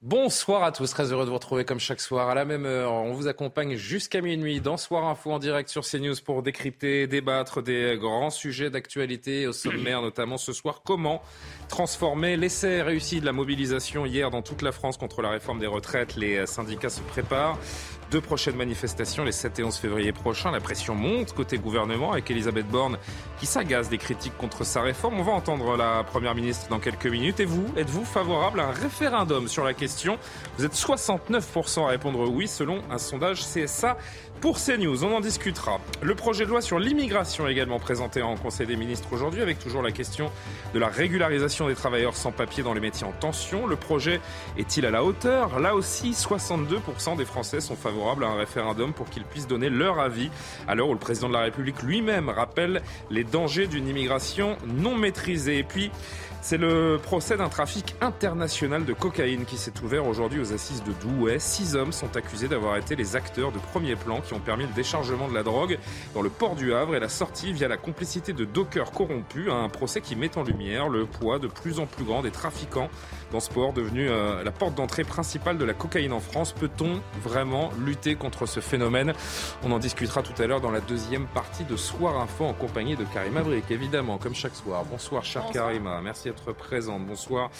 Bonsoir à tous, très heureux de vous retrouver comme chaque soir à la même heure. On vous accompagne jusqu'à minuit dans Soir Info en direct sur CNews pour décrypter et débattre des grands sujets d'actualité au sommaire, notamment ce soir. Comment transformer l'essai réussi de la mobilisation hier dans toute la France contre la réforme des retraites? Les syndicats se préparent. Deux prochaines manifestations, les 7 et 11 février prochains. La pression monte côté gouvernement avec Elisabeth Borne qui s'agace des critiques contre sa réforme. On va entendre la Première ministre dans quelques minutes. Et vous, êtes-vous favorable à un référendum sur la question? Vous êtes 69% à répondre oui selon un sondage CSA pour CNews. On en discutera. Le projet de loi sur l'immigration également présenté en Conseil des ministres aujourd'hui avec toujours la question de la régularisation des travailleurs sans papier dans les métiers en tension. Le projet est-il à la hauteur? Là aussi, 62% des Français sont favorables à un référendum pour qu'ils puissent donner leur avis, à l'heure où le président de la République lui-même rappelle les dangers d'une immigration non maîtrisée. Et puis, c'est le procès d'un trafic international de cocaïne qui s'est ouvert aujourd'hui aux assises de Douai. 6 hommes sont accusés d'avoir été les acteurs de premier plan qui ont permis le déchargement de la drogue dans le port du Havre et la sortie via la complicité de dockers corrompus. Un procès qui met en lumière le poids de plus en plus grand des trafiquants dans ce port devenu la porte d'entrée principale de la cocaïne en France. Peut-on vraiment lutter contre ce phénomène? On en discutera tout à l'heure dans la deuxième partie de Soir Info en compagnie de Karima Brik, évidemment, comme chaque soir. Bonsoir, chère Karima. Merci d'être présente. Bonsoir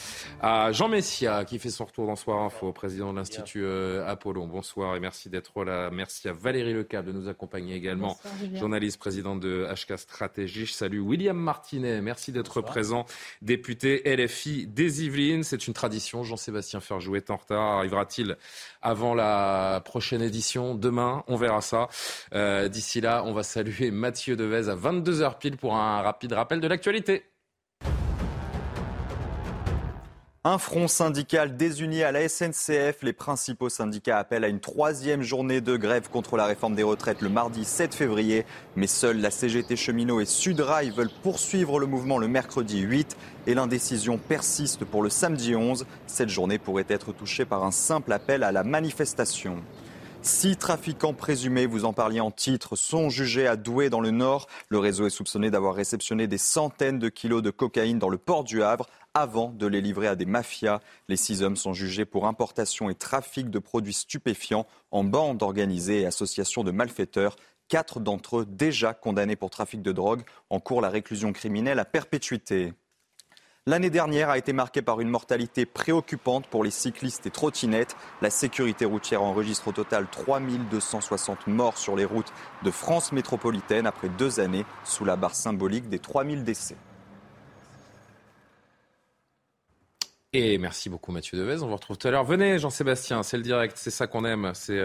à Jean Messiha qui fait son retour dans Soir Info, président de l'Institut Apollon. Bonsoir et merci d'être là. Merci à Valérie Lecable de nous accompagner également. Bonsoir, journaliste, présidente de HK Stratégie. Je salue William Martinet. Merci d'être présent. Député LFI des Yvelines. C'est une tradition. Jean-Sébastien Ferjou est en retard. Arrivera-t-il avant la prochaine édition? Demain, on verra ça. D'ici là, on va saluer Mathieu Devès à 22h pile pour un rapide rappel de l'actualité. Un front syndical désuni à la SNCF. Les principaux syndicats appellent à une troisième journée de grève contre la réforme des retraites le mardi 7 février. Mais seuls la CGT Cheminot et Sudrail veulent poursuivre le mouvement le mercredi 8. Et l'indécision persiste pour le samedi 11. Cette journée pourrait être touchée par un simple appel à la manifestation. 6 trafiquants présumés, vous en parliez en titre, sont jugés à Douai dans le Nord. Le réseau est soupçonné d'avoir réceptionné des centaines de kilos de cocaïne dans le port du Havre avant de les livrer à des mafias. Les 6 hommes sont jugés pour importation et trafic de produits stupéfiants en bande organisée et association de malfaiteurs. 4 d'entre eux, déjà condamnés pour trafic de drogue, encourent la réclusion criminelle à perpétuité. L'année dernière a été marquée par une mortalité préoccupante pour les cyclistes et trottinettes. La sécurité routière enregistre au total 3260 morts sur les routes de France métropolitaine après 2 années sous la barre symbolique des 3000 décès. Et merci beaucoup Mathieu Devès, on vous retrouve tout à l'heure. Venez Jean-Sébastien, c'est le direct, c'est ça qu'on aime, c'est...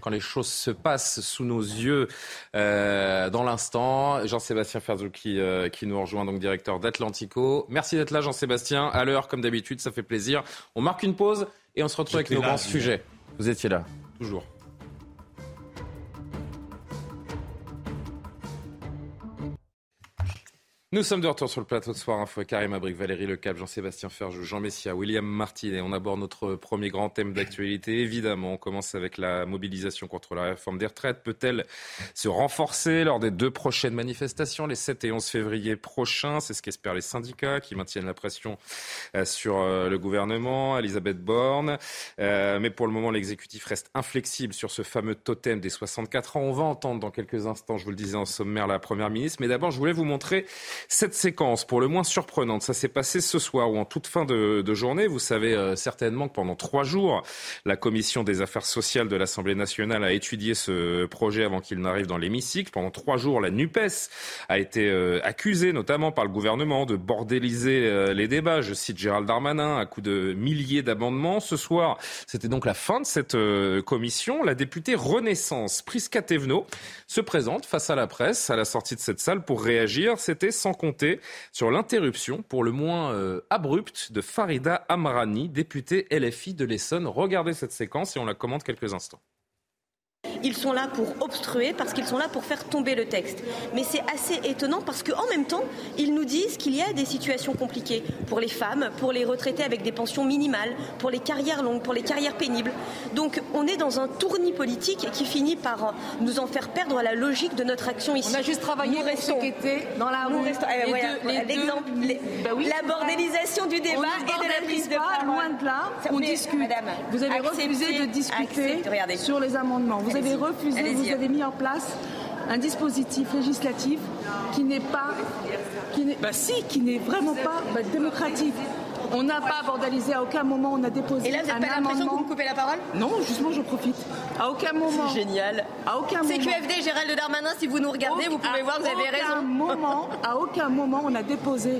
Quand les choses se passent sous nos yeux dans l'instant. Jean-Sébastien Ferjou qui nous rejoint, donc directeur d'Atlantico. Merci d'être là Jean-Sébastien, à l'heure comme d'habitude, ça fait plaisir. On marque une pause et on se retrouve avec nos grands sujets. Vous étiez là, toujours. Nous sommes de retour sur le plateau de Soir Info. Karima Brik, Valérie Lecable, Jean-Sébastien Ferjou, Jean Messiha, William Martinet. On aborde notre premier grand thème d'actualité. Évidemment, on commence avec la mobilisation contre la réforme des retraites. Peut-elle se renforcer lors des 2 prochaines manifestations, les 7 et 11 février prochains? C'est ce qu'espèrent les syndicats qui maintiennent la pression sur le gouvernement, Elisabeth Borne. Mais pour le moment, l'exécutif reste inflexible sur ce fameux totem des 64 ans. On va entendre dans quelques instants, je vous le disais en sommaire, la Première ministre. Mais d'abord, je voulais vous montrer cette séquence, pour le moins surprenante. Ça s'est passé ce soir ou en toute fin de journée. Vous savez certainement que pendant 3 jours, la commission des affaires sociales de l'Assemblée nationale a étudié ce projet avant qu'il n'arrive dans l'hémicycle. Pendant 3 jours, la NUPES a été accusée, notamment par le gouvernement, de bordéliser les débats. Je cite Gérald Darmanin, à coups de milliers d'amendements. Ce soir, c'était donc la fin de cette commission. La députée Renaissance, Prisca Thévenot, se présente face à la presse à la sortie de cette salle pour réagir. C'était sans sans compter sur l'interruption, pour le moins abrupte, de Farida Amrani, députée LFI de l'Essonne. Regardez cette séquence et on la commente quelques instants. Ils sont là pour obstruer, parce qu'ils sont là pour faire tomber le texte. Mais c'est assez étonnant parce qu'en même temps, ils nous disent qu'il y a des situations compliquées pour les femmes, pour les retraités avec des pensions minimales, pour les carrières longues, pour les carrières pénibles. Donc on est dans un tournis politique qui finit par nous en faire perdre la logique de notre action ici. On a juste travaillé pour ce qui était dans la rue. La bordélisation du débat et de la prise de parole. Loin de là, on discute. Madame, vous avez refusé de discuter sur les amendements. Vous avez refusé, vous avez mis en place un dispositif législatif qui n'est pas, qui n'est vraiment pas démocratique. On n'a pas bordalisé, à aucun moment on a déposé un amendement. Et là, vous n'avez pas l'impression que vous me coupez la parole ? Non, justement, je profite. À aucun moment. C'est génial. À aucun moment. CQFD, Gérald Darmanin, si vous nous regardez, vous pouvez voir, vous avez raison. À aucun moment, on a déposé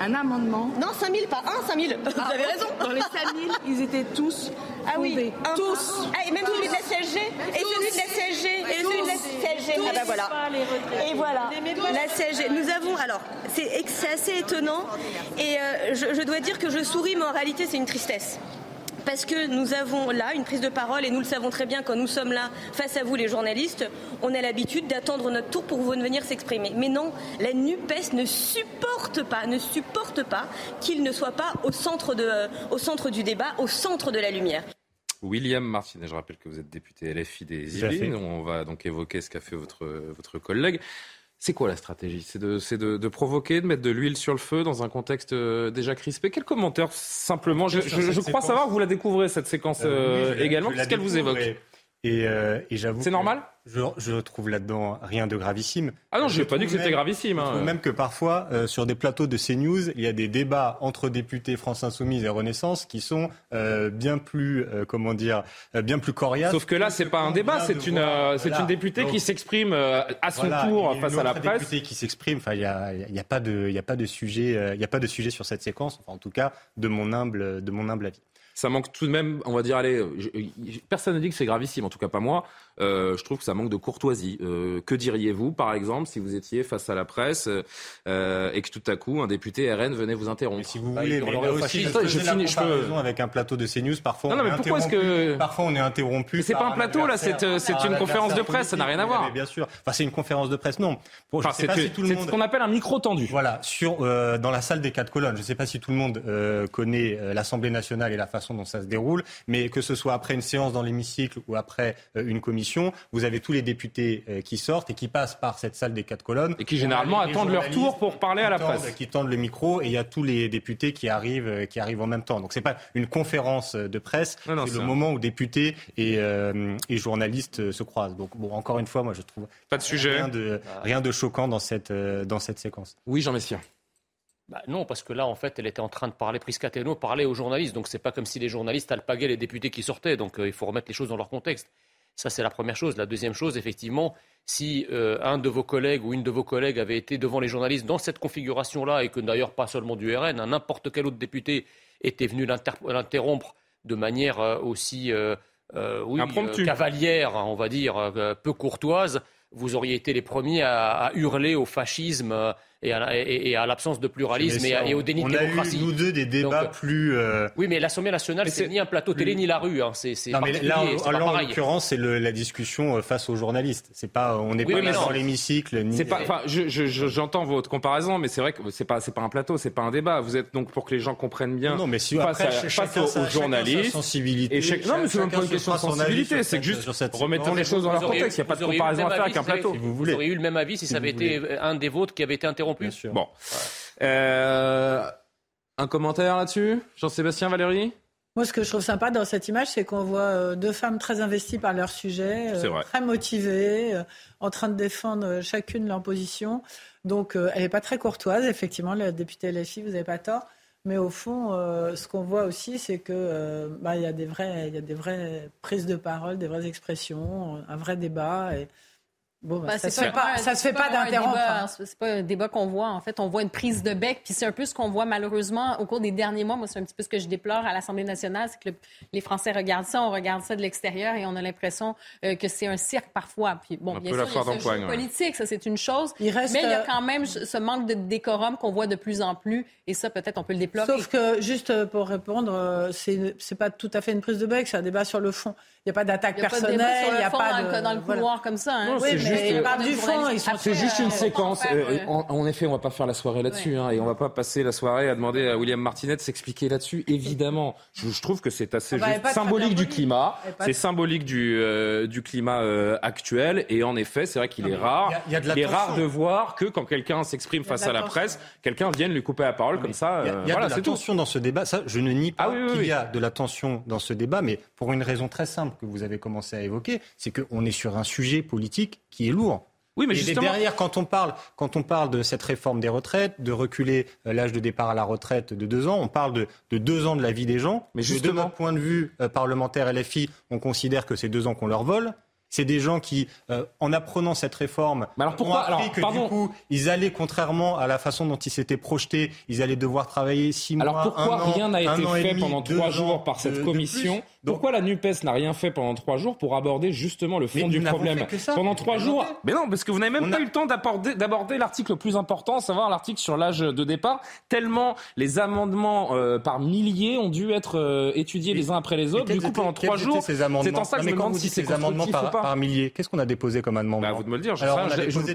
un amendement. Non, 5000, pas un, 5000. Vous avez raison. Dans les 5000, ils étaient tous fondés. Tous. Ah, et même celui de la CSG. Et celui de la CSG. Et celui de la CSG. Ah ben voilà. Et voilà. La CSG. Nous avons, alors, c'est assez étonnant. Et je dois dire que je souris, mais en réalité, c'est une tristesse. Parce que nous avons là une prise de parole et nous le savons très bien quand nous sommes là face à vous les journalistes, on a l'habitude d'attendre notre tour pour venir s'exprimer. Mais non, la NUPES ne supporte pas qu'il ne soit pas au centre du débat, au centre de la lumière. William Martinet, je rappelle que vous êtes député LFI des Yvelines. On va donc évoquer ce qu'a fait votre collègue. C'est quoi la stratégie ? C'est de provoquer, de mettre de l'huile sur le feu dans un contexte déjà crispé. Quel commentaire, simplement, je crois savoir, vous la découvrez cette séquence également, qu'est-ce qu'elle vous évoque ? Et j'avoue, c'est normal ? Je trouve là-dedans rien de gravissime. Ah non, je n'ai pas dit que c'était gravissime. Je trouve même que parfois, sur des plateaux de CNews, il y a des débats entre députés France Insoumise et Renaissance qui sont bien plus coriaces. Sauf que là, c'est pas un débat, c'est une députée qui s'exprime à son tour face à la presse. Députée qui s'exprime. Enfin, il y a pas de sujet sur cette séquence. Enfin, en tout cas, de mon humble avis. Ça manque tout de même, on va dire, allez, personne n'a dit que c'est gravissime, en tout cas pas moi. Je trouve que ça manque de courtoisie. Que diriez-vous, par exemple, si vous étiez face à la presse et que tout à coup, un député RN venait vous interrompre ? Mais si vous voulez, on aurait aussi je finis avec un plateau de CNews. Parfois, on est interrompu. Mais c'est pas un plateau, là, c'est une conférence de presse, ça n'a rien à voir. Mais bien sûr. Enfin, c'est une conférence de presse, non. Bon, enfin, c'est ce qu'on appelle un micro tendu. Voilà, dans la salle des 4 colonnes. Je ne sais pas si tout le monde connaît l'Assemblée nationale et la façon dont ça se déroule, mais que ce soit après une séance dans l'hémicycle ou après une commission, vous avez tous les députés qui sortent et qui passent par cette salle des 4 colonnes. Et qui généralement attendent leur tour pour parler à la presse. Qui tendent le micro et il y a tous les députés qui arrivent en même temps. Donc c'est pas une conférence de presse, c'est le moment où députés et journalistes se croisent. Donc bon, encore une fois, moi je trouve pas de sujet. Rien de choquant dans cette séquence. Oui, Jean Messiha. Bah non, parce que là, en fait, elle était en train de parler, Prisca Thévenot parlait aux journalistes. Donc, c'est pas comme si les journalistes alpaguaient les députés qui sortaient. Donc, il faut remettre les choses dans leur contexte. Ça, c'est la première chose. La deuxième chose, effectivement, si un de vos collègues ou une de vos collègues avait été devant les journalistes dans cette configuration-là, et que d'ailleurs pas seulement du RN, n'importe quel autre député était venu l'interrompre de manière aussi cavalière, on va dire, peu courtoise, vous auriez été les premiers à hurler au fascisme et à l'absence de pluralisme et au déni de démocratie. On a eu, nous deux, des débats plus... Oui, mais l'Assemblée nationale, c'est ni un plateau télé ni la rue. Hein. C'est non, mais là, en l'occurrence, c'est la discussion face aux journalistes. C'est pas, on n'est pas dans l'hémicycle. J'entends votre comparaison, mais c'est vrai que c'est pas un plateau, c'est pas un débat. Vous êtes donc, pour que les gens comprennent bien, face aux journalistes... Non, mais c'est même pas une question de sensibilité. C'est que juste, remettons les choses dans leur contexte. Il n'y a pas de comparaison à faire avec un plateau. Vous auriez eu le même avis si ça avait été un des vôtres qui avait été interrompu. Bien sûr. Bon. Ouais. Un commentaire là-dessus, Jean-Sébastien, Valérie ? Moi, ce que je trouve sympa dans cette image, c'est qu'on voit deux femmes très investies par leur sujet, très motivées, en train de défendre chacune leur position. Donc, elle n'est pas très courtoise, effectivement, la députée LFI, vous n'avez pas tort. Mais au fond, ce qu'on voit aussi, c'est que il y a des vraies prises de parole, des vraies expressions, un vrai débat. Et Bon, ben, ça se fait pas d'interrompre. C'est pas un débat qu'on voit. En fait, on voit une prise de bec. Puis c'est un peu ce qu'on voit malheureusement au cours des derniers mois. Moi, c'est un petit peu ce que je déplore à l'Assemblée nationale, c'est que les Français regardent ça, on regarde ça de l'extérieur et on a l'impression que c'est un cirque parfois. Puis bon, bien sûr, il y a ce jeu politique, ça c'est une chose. Mais il y a quand même ce manque de décorum qu'on voit de plus en plus. Et ça, peut-être, on peut le déplorer. Sauf que juste pour répondre, c'est pas tout à fait une prise de bec. C'est un débat sur le fond. Il n'y a pas d'attaque personnelle. Il n'y a pas de dans le couloir comme ça. Hein. Non, oui, c'est juste une séquence. En effet, on ne va pas faire la soirée là-dessus. Ouais. Hein, et on ne va pas passer la soirée à demander à William Martinet de s'expliquer là-dessus. Évidemment, je trouve que c'est assez juste symbolique du climat. C'est symbolique du climat actuel. Et en effet, c'est vrai qu'il est rare. Il est rare de voir que quand quelqu'un s'exprime face à la presse, quelqu'un vienne lui couper la parole comme ça. Il y a de la tension dans ce débat. Ça, je ne nie pas qu'il y a de la tension dans ce débat. Mais pour une raison très simple que vous avez commencé à évoquer, c'est qu'on est sur un sujet politique qui est lourd. Oui, mais justement... Et derrière, quand on parle de cette réforme des retraites, de reculer l'âge de départ à la retraite de 2 ans, on parle de 2 ans de la vie des gens. Mais justement, de notre point de vue parlementaire LFI, on considère que c'est 2 ans qu'on leur vole. C'est des gens qui, en apprenant cette réforme, du coup, ils allaient, contrairement à la façon dont ils s'étaient projetés, ils allaient devoir travailler 6 mois, Pourquoi rien n'a été fait pendant trois jours par cette commission? Pourquoi la NUPES n'a rien fait pendant 3 jours pour aborder justement le fond du problème? Pendant 3 jours... Mais non, parce que vous n'avez même pas eu le temps d'aborder l'article le plus important, à savoir l'article sur l'âge de départ, tellement les amendements par milliers ont dû être étudiés les uns après les autres. Du coup, pendant 3 jours, c'est en ça que je me demande si c'est constructif ou pas. Par milliers. Qu'est-ce qu'on a déposé comme amendement? Bah, vous de me le dire.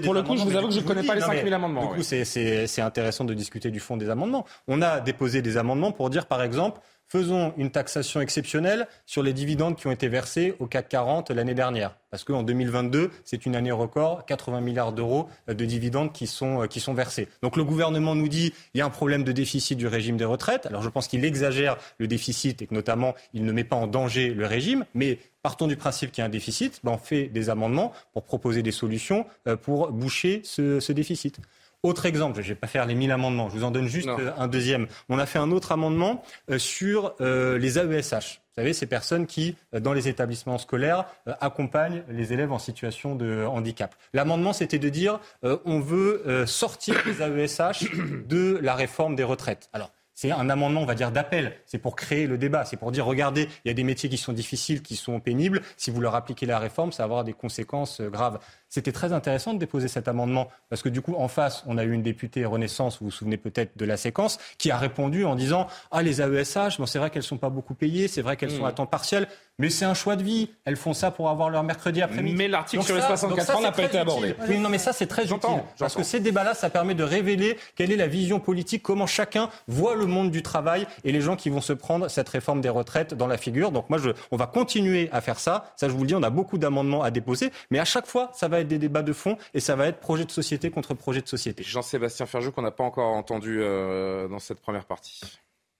Pour le coup, je vous avoue que je ne connais pas les 5000 amendements. Du coup, c'est intéressant de discuter du fond des amendements. On a déposé des amendements pour dire, par exemple, faisons une taxation exceptionnelle sur les dividendes qui ont été versés au CAC 40 l'année dernière. Parce qu'en 2022, c'est une année record, 80 milliards d'euros de dividendes qui sont versés. Donc le gouvernement nous dit il y a un problème de déficit du régime des retraites. Alors je pense qu'il exagère le déficit et que notamment il ne met pas en danger le régime. Mais partons du principe qu'il y a un déficit, on fait des amendements pour proposer des solutions pour boucher ce déficit. Autre exemple, je ne vais pas faire les 1000 amendements, je vous en donne juste un deuxième. On a fait un autre amendement sur les AESH. Vous savez, ces personnes qui, dans les établissements scolaires, accompagnent les élèves en situation de handicap. L'amendement, c'était de dire on veut sortir les AESH de la réforme des retraites. Alors, c'est un amendement, on va dire, d'appel. C'est pour créer le débat. C'est pour dire, regardez, il y a des métiers qui sont difficiles, qui sont pénibles. Si vous leur appliquez la réforme, ça va avoir des conséquences graves. C'était très intéressant de déposer cet amendement parce que du coup, en face, on a eu une députée Renaissance, vous vous souvenez peut-être de la séquence, qui a répondu en disant « Ah, les AESH, bon, c'est vrai qu'elles ne sont pas beaucoup payées, c'est vrai qu'elles sont à temps partiel, mais c'est un choix de vie. Elles font ça pour avoir leur mercredi après-midi. » Mais l'article sur les 64 ans n'a pas été abordé. Oui, non, mais ça, c'est très utile parce que ces débats-là, ça permet de révéler quelle est la vision politique, comment chacun voit le monde du travail et les gens qui vont se prendre cette réforme des retraites dans la figure. Donc moi, on va continuer à faire ça. Ça, je vous le dis, on a beaucoup d'amendements à déposer, mais à chaque fois, ça va être des débats de fond et ça va être projet de société contre projet de société. Jean-Sébastien Ferjou, qu'on n'a pas encore entendu dans cette première partie.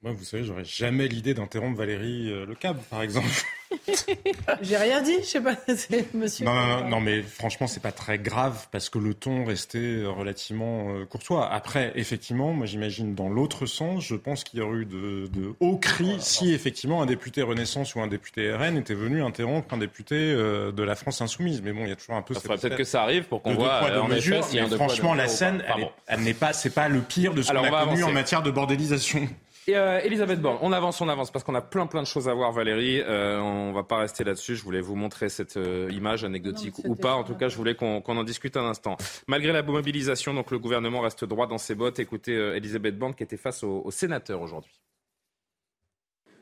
Moi, vous savez, j'aurais jamais l'idée d'interrompre Valérie Lecable, par exemple. J'ai rien dit, je sais pas, monsieur. Non, mais franchement, c'est pas très grave parce que le ton restait relativement courtois. Après, effectivement, moi, j'imagine dans l'autre sens, je pense qu'il y aurait eu de hauts cris si effectivement un député Renaissance ou un député RN était venu interrompre un député de la France Insoumise. Mais bon, il y a toujours un peu. Ça faudrait peut-être que ça arrive pour qu'on voit. Franchement, la scène, elle n'est pas. C'est pas le pire de ce qu'on a connu en matière de bordélisation. Et Elisabeth Borne, on avance, parce qu'on a plein de choses à voir, Valérie. On va pas rester là-dessus. Je voulais vous montrer cette image anecdotique ou pas. En tout cas, je voulais qu'on en discute un instant. Malgré la mobilisation, donc, le gouvernement reste droit dans ses bottes. Écoutez Elisabeth Borne qui était face aux sénateurs aujourd'hui.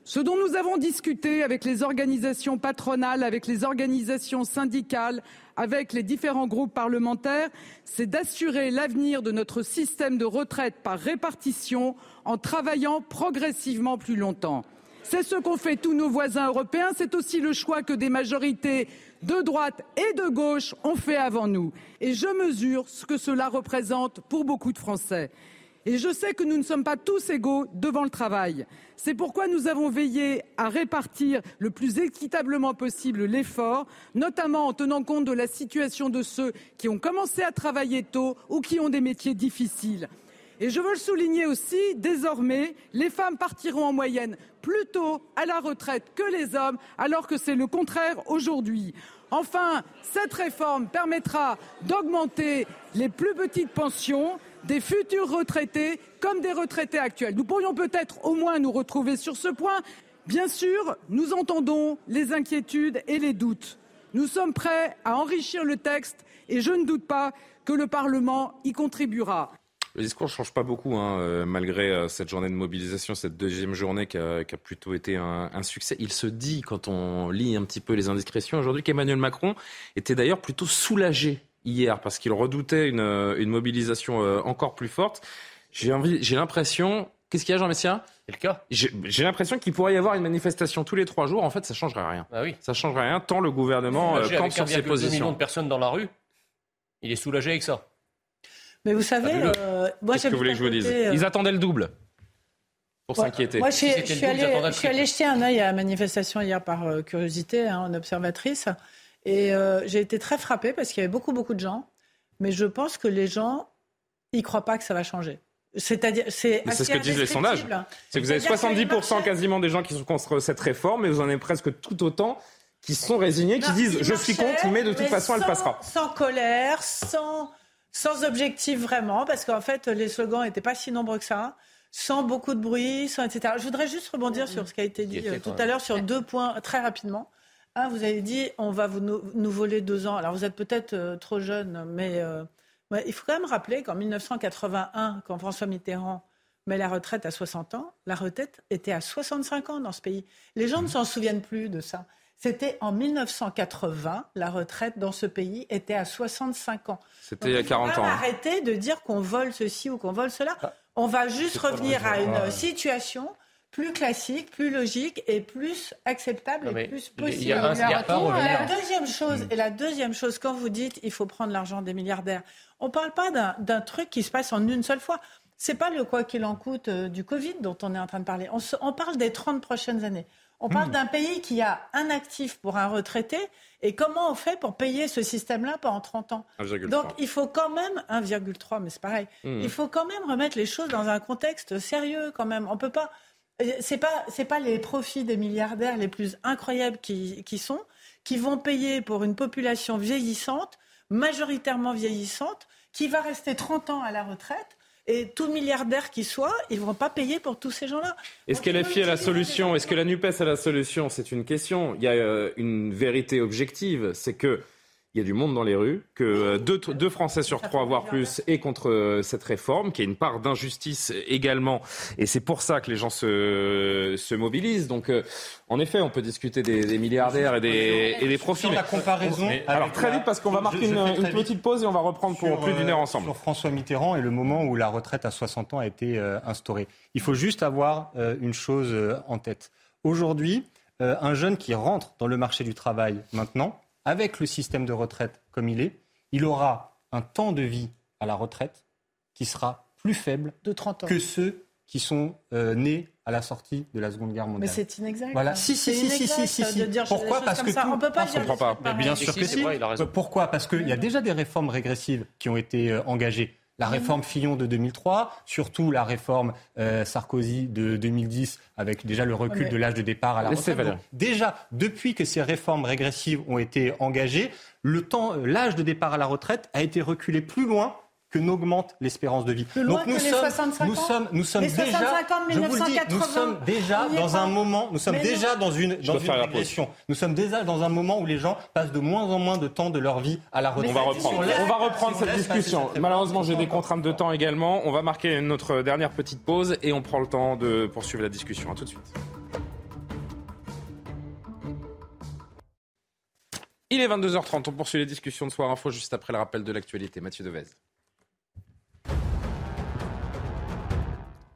Ce dont nous avons discuté avec les organisations patronales, avec les organisations syndicales, avec les différents groupes parlementaires, c'est d'assurer l'avenir de notre système de retraite par répartition en travaillant progressivement plus longtemps. C'est ce qu'ont fait tous nos voisins européens, c'est aussi le choix que des majorités de droite et de gauche ont fait avant nous. Et je mesure ce que cela représente pour beaucoup de Français. Et je sais que nous ne sommes pas tous égaux devant le travail. C'est pourquoi nous avons veillé à répartir le plus équitablement possible l'effort, notamment en tenant compte de la situation de ceux qui ont commencé à travailler tôt ou qui ont des métiers difficiles. Et je veux le souligner aussi, désormais, les femmes partiront en moyenne plus tôt à la retraite que les hommes, alors que c'est le contraire aujourd'hui. Enfin, cette réforme permettra d'augmenter les plus petites pensions des futurs retraités comme des retraités actuels. Nous pourrions peut-être au moins nous retrouver sur ce point. Bien sûr, nous entendons les inquiétudes et les doutes. Nous sommes prêts à enrichir le texte et je ne doute pas que le Parlement y contribuera. Le discours ne change pas beaucoup, malgré cette journée de mobilisation, cette deuxième journée qui a plutôt été un succès. Il se dit, quand on lit un petit peu les indiscrétions aujourd'hui, qu'Emmanuel Macron était d'ailleurs plutôt soulagé hier parce qu'il redoutait une mobilisation encore plus forte. J'ai l'impression... Qu'est-ce qu'il y a, Jean Messiha ? C'est le cas. J'ai l'impression qu'il pourrait y avoir une manifestation tous les 3 jours. En fait, ça ne changerait rien. Ah oui. Ça ne changerait rien tant le gouvernement campe sur ses positions. Avec 1,2 million de personnes dans la rue, il est soulagé avec ça. Mais vous savez... moi, qu'est-ce que vous voulez que je vous dise ? Ils attendaient le double pour s'inquiéter. Moi, je suis allée jeter un œil à la manifestation hier par curiosité, en observatrice. Et j'ai été très frappée parce qu'il y avait beaucoup, beaucoup de gens. Mais je pense que les gens n'y croient pas que ça va changer. C'est-à-dire, c'est ce que disent les sondages. C'est que vous avez 70% quasiment des gens qui sont contre cette réforme, mais vous en avez presque tout autant qui sont résignés, qui disent « je suis contre, mais de toute façon, elle passera ». Sans colère, sans objectif vraiment, parce qu'en fait, les slogans n'étaient pas si nombreux que ça, sans beaucoup de bruit, etc. Je voudrais juste rebondir sur ce qui a été dit tout à l'heure, sur 2 points très rapidement. Un, vous avez dit « on va vous nous voler 2 ans ». Alors, vous êtes peut-être trop jeune, mais... il faut quand même rappeler qu'en 1981, quand François Mitterrand met la retraite à 60 ans, la retraite était à 65 ans dans ce pays. Les gens ne s'en souviennent plus de ça. C'était en 1980, la retraite dans ce pays était à 65 ans. C'était il y a 40 ans. On va arrêter de dire qu'on vole ceci ou qu'on vole cela. On va juste revenir à une situation... plus classique, plus logique et plus acceptable et plus possible. La deuxième chose, quand vous dites il faut prendre l'argent des milliardaires, on ne parle pas d'un truc qui se passe en une seule fois. Ce n'est pas le quoi qu'il en coûte du Covid dont on est en train de parler. On parle des 30 prochaines années. On parle d'un pays qui a un actif pour un retraité et comment on fait pour payer ce système-là pendant 30 ans. 1,3. Donc il faut quand même 1,3, mais c'est pareil. Il faut quand même remettre les choses dans un contexte sérieux quand même. On peut pas... C'est pas les profits des milliardaires les plus incroyables qui vont payer pour une population vieillissante, majoritairement vieillissante, qui va rester 30 ans à la retraite. Et tout milliardaire qui soit, ils ne vont pas payer pour tous ces gens-là. Est-ce que LFI a la solution ? Est-ce que la NUPES a la solution ? C'est une question. Il y a une vérité objective, c'est que il y a du monde dans les rues, que 2 Français sur 3, voire plus, est contre cette réforme, qu'il y a une part d'injustice également. Et c'est pour ça que les gens se mobilisent. Donc, en effet, on peut discuter des milliardaires et des profits. Sur la comparaison... Alors, très vite, parce qu'on va marquer une petite pause et on va reprendre pour plus d'1 heure ensemble. Sur François Mitterrand et le moment où la retraite à 60 ans a été instaurée. Il faut juste avoir une chose en tête. Aujourd'hui, un jeune qui rentre dans le marché du travail maintenant... avec le système de retraite comme il est, il aura un temps de vie à la retraite qui sera plus faible de 30 ans. Que ceux qui sont nés à la sortie de la Seconde Guerre mondiale. Mais c'est inexact. Voilà. Si. Pourquoi ? Parce que on ne peut pas dire. Mais bien sûr que si. Pourquoi ? Parce qu'il y a déjà des réformes régressives qui ont été engagées. La réforme Fillon de 2003, surtout la réforme Sarkozy de 2010, avec déjà le recul de l'âge de départ à la retraite. Donc, déjà, depuis que ces réformes régressives ont été engagées, l'âge de départ à la retraite a été reculé plus loin que n'augmente l'espérance de vie. Donc nous sommes déjà dans un moment où les gens passent de moins en moins de temps de leur vie à la retraite. On va reprendre cette discussion. Malheureusement, j'ai des contraintes de temps également. On va marquer notre dernière petite pause et on prend le temps de poursuivre la discussion. À tout de suite. Il est 22h30. On poursuit les discussions de Soir Info juste après le rappel de l'actualité. Mathieu Devès.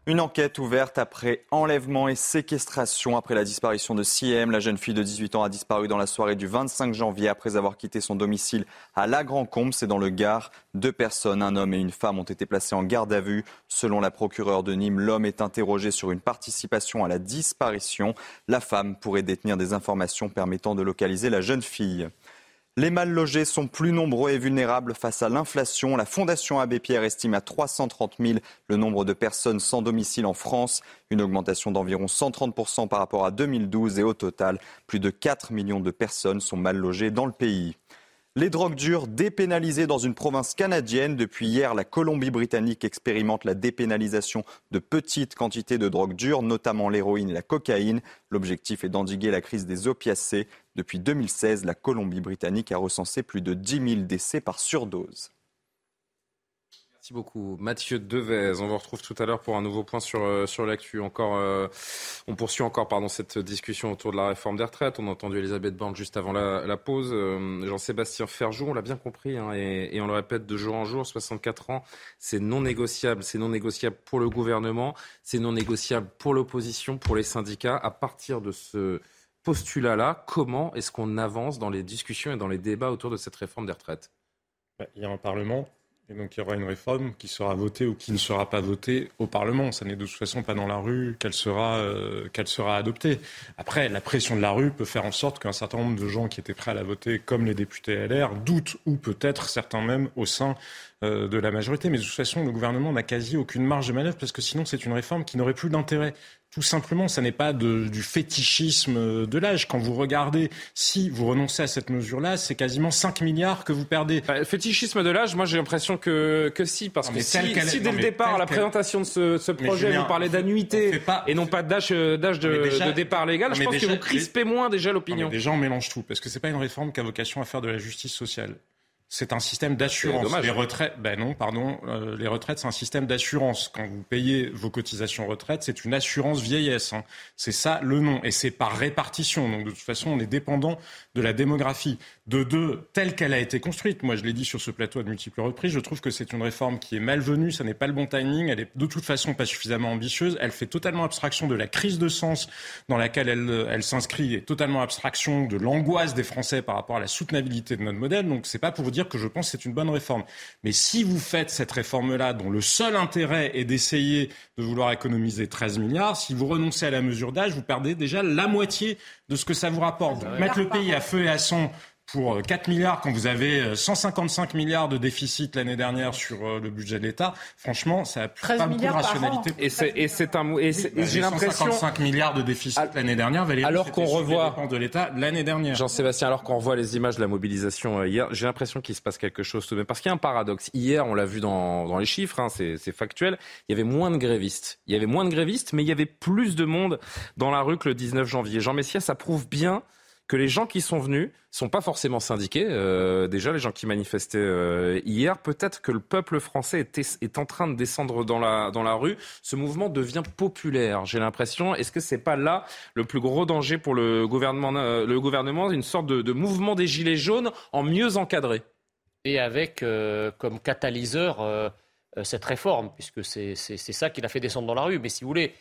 Une enquête ouverte après enlèvement et séquestration après la disparition de Siem. La jeune fille de 18 ans a disparu dans la soirée du 25 janvier après avoir quitté son domicile à La Grand-Combe. C'est dans le Gard. 2 personnes, un homme et une femme, ont été placées en garde à vue. Selon la procureure de Nîmes, l'homme est interrogé sur une participation à la disparition. La femme pourrait détenir des informations permettant de localiser la jeune fille. Les mal logés sont plus nombreux et vulnérables face à l'inflation. La Fondation Abbé Pierre estime à 330 000 le nombre de personnes sans domicile en France. Une augmentation d'environ 130% par rapport à 2012 et au total, plus de 4 millions de personnes sont mal logées dans le pays. Les drogues dures dépénalisées dans une province canadienne. Depuis hier, la Colombie-Britannique expérimente la dépénalisation de petites quantités de drogues dures, notamment l'héroïne et la cocaïne. L'objectif est d'endiguer la crise des opiacés. Depuis 2016, la Colombie-Britannique a recensé plus de 10 000 décès par surdose. Merci beaucoup Mathieu Devès. On vous retrouve tout à l'heure pour un nouveau point sur l'actu. On poursuit cette discussion autour de la réforme des retraites. On a entendu Elisabeth Borne juste avant la pause. Jean-Sébastien Ferjou, on l'a bien compris et on le répète de jour en jour, 64 ans, c'est non négociable. C'est non négociable pour le gouvernement, c'est non négociable pour l'opposition, pour les syndicats. À partir de ce postulat-là, comment est-ce qu'on avance dans les discussions et dans les débats autour de cette réforme des retraites ? Il y a un Parlement. Et donc il y aura une réforme qui sera votée ou qui ne sera pas votée au Parlement. Ça n'est de toute façon pas dans la rue qu'elle sera adoptée. Après, la pression de la rue peut faire en sorte qu'un certain nombre de gens qui étaient prêts à la voter, comme les députés LR, doutent, ou peut-être certains même au sein de la majorité. Mais de toute façon, le gouvernement n'a quasi aucune marge de manœuvre parce que sinon c'est une réforme qui n'aurait plus d'intérêt. Tout simplement, ça n'est pas du fétichisme de l'âge. Quand vous regardez, si vous renoncez à cette mesure-là, c'est quasiment 5 milliards que vous perdez. Fétichisme de l'âge, moi j'ai l'impression que si, parce que si dès le départ, à la présentation de ce projet, vous parlez d'annuité et non pas d'âge de départ légal, je pense que vous crispez moins déjà l'opinion. Déjà, on mélange tout, parce que c'est pas une réforme qui a vocation à faire de la justice sociale. C'est un système d'assurance. Dommage, les retraites, les retraites, c'est un système d'assurance. Quand vous payez vos cotisations retraite, c'est une assurance vieillesse. Hein. C'est ça le nom, et c'est par répartition. Donc de toute façon, on est dépendant de la démographie. De deux, telle qu'elle a été construite. Moi, je l'ai dit sur ce plateau à de multiples reprises. Je trouve que c'est une réforme qui est malvenue. Ça n'est pas le bon timing. Elle est de toute façon pas suffisamment ambitieuse. Elle fait totalement abstraction de la crise de sens dans laquelle elle s'inscrit, et totalement abstraction de l'angoisse des Français par rapport à la soutenabilité de notre modèle. Donc c'est pas pour dire que je pense que c'est une bonne réforme. Mais si vous faites cette réforme-là, dont le seul intérêt est d'essayer de vouloir économiser 13 milliards, si vous renoncez à la mesure d'âge, vous perdez déjà la moitié de ce que ça vous rapporte. Mettre le pays à feu et à sang pour 4 milliards quand vous avez 155 milliards de déficit l'année dernière sur le budget de l'État, franchement, ça n'a plus pas beaucoup de rationalité. J'ai l'impression 155 milliards de déficit l'année dernière, Valérie, alors qu'on revoit les dépenses de l'État l'année dernière. Jean-Sébastien, alors qu'on revoit les images de la mobilisation hier, j'ai l'impression qu'il se passe quelque chose tout de même. Parce qu'il y a un paradoxe. Hier, on l'a vu dans les chiffres, hein, c'est factuel, il y avait moins de grévistes. Il y avait moins de grévistes, mais il y avait plus de monde dans la rue que le 19 janvier. Jean Messiha, ça prouve bien que les gens qui sont venus sont pas forcément syndiqués. Déjà, les gens qui manifestaient hier, peut-être que le peuple français est en train de descendre dans la rue. Ce mouvement devient populaire, j'ai l'impression. Est-ce que c'est pas là le plus gros danger pour le gouvernement, une sorte de mouvement des gilets jaunes en mieux encadré ? Et avec comme catalyseur cette réforme, puisque c'est ça qui l'a fait descendre dans la rue. Mais si vous voulez,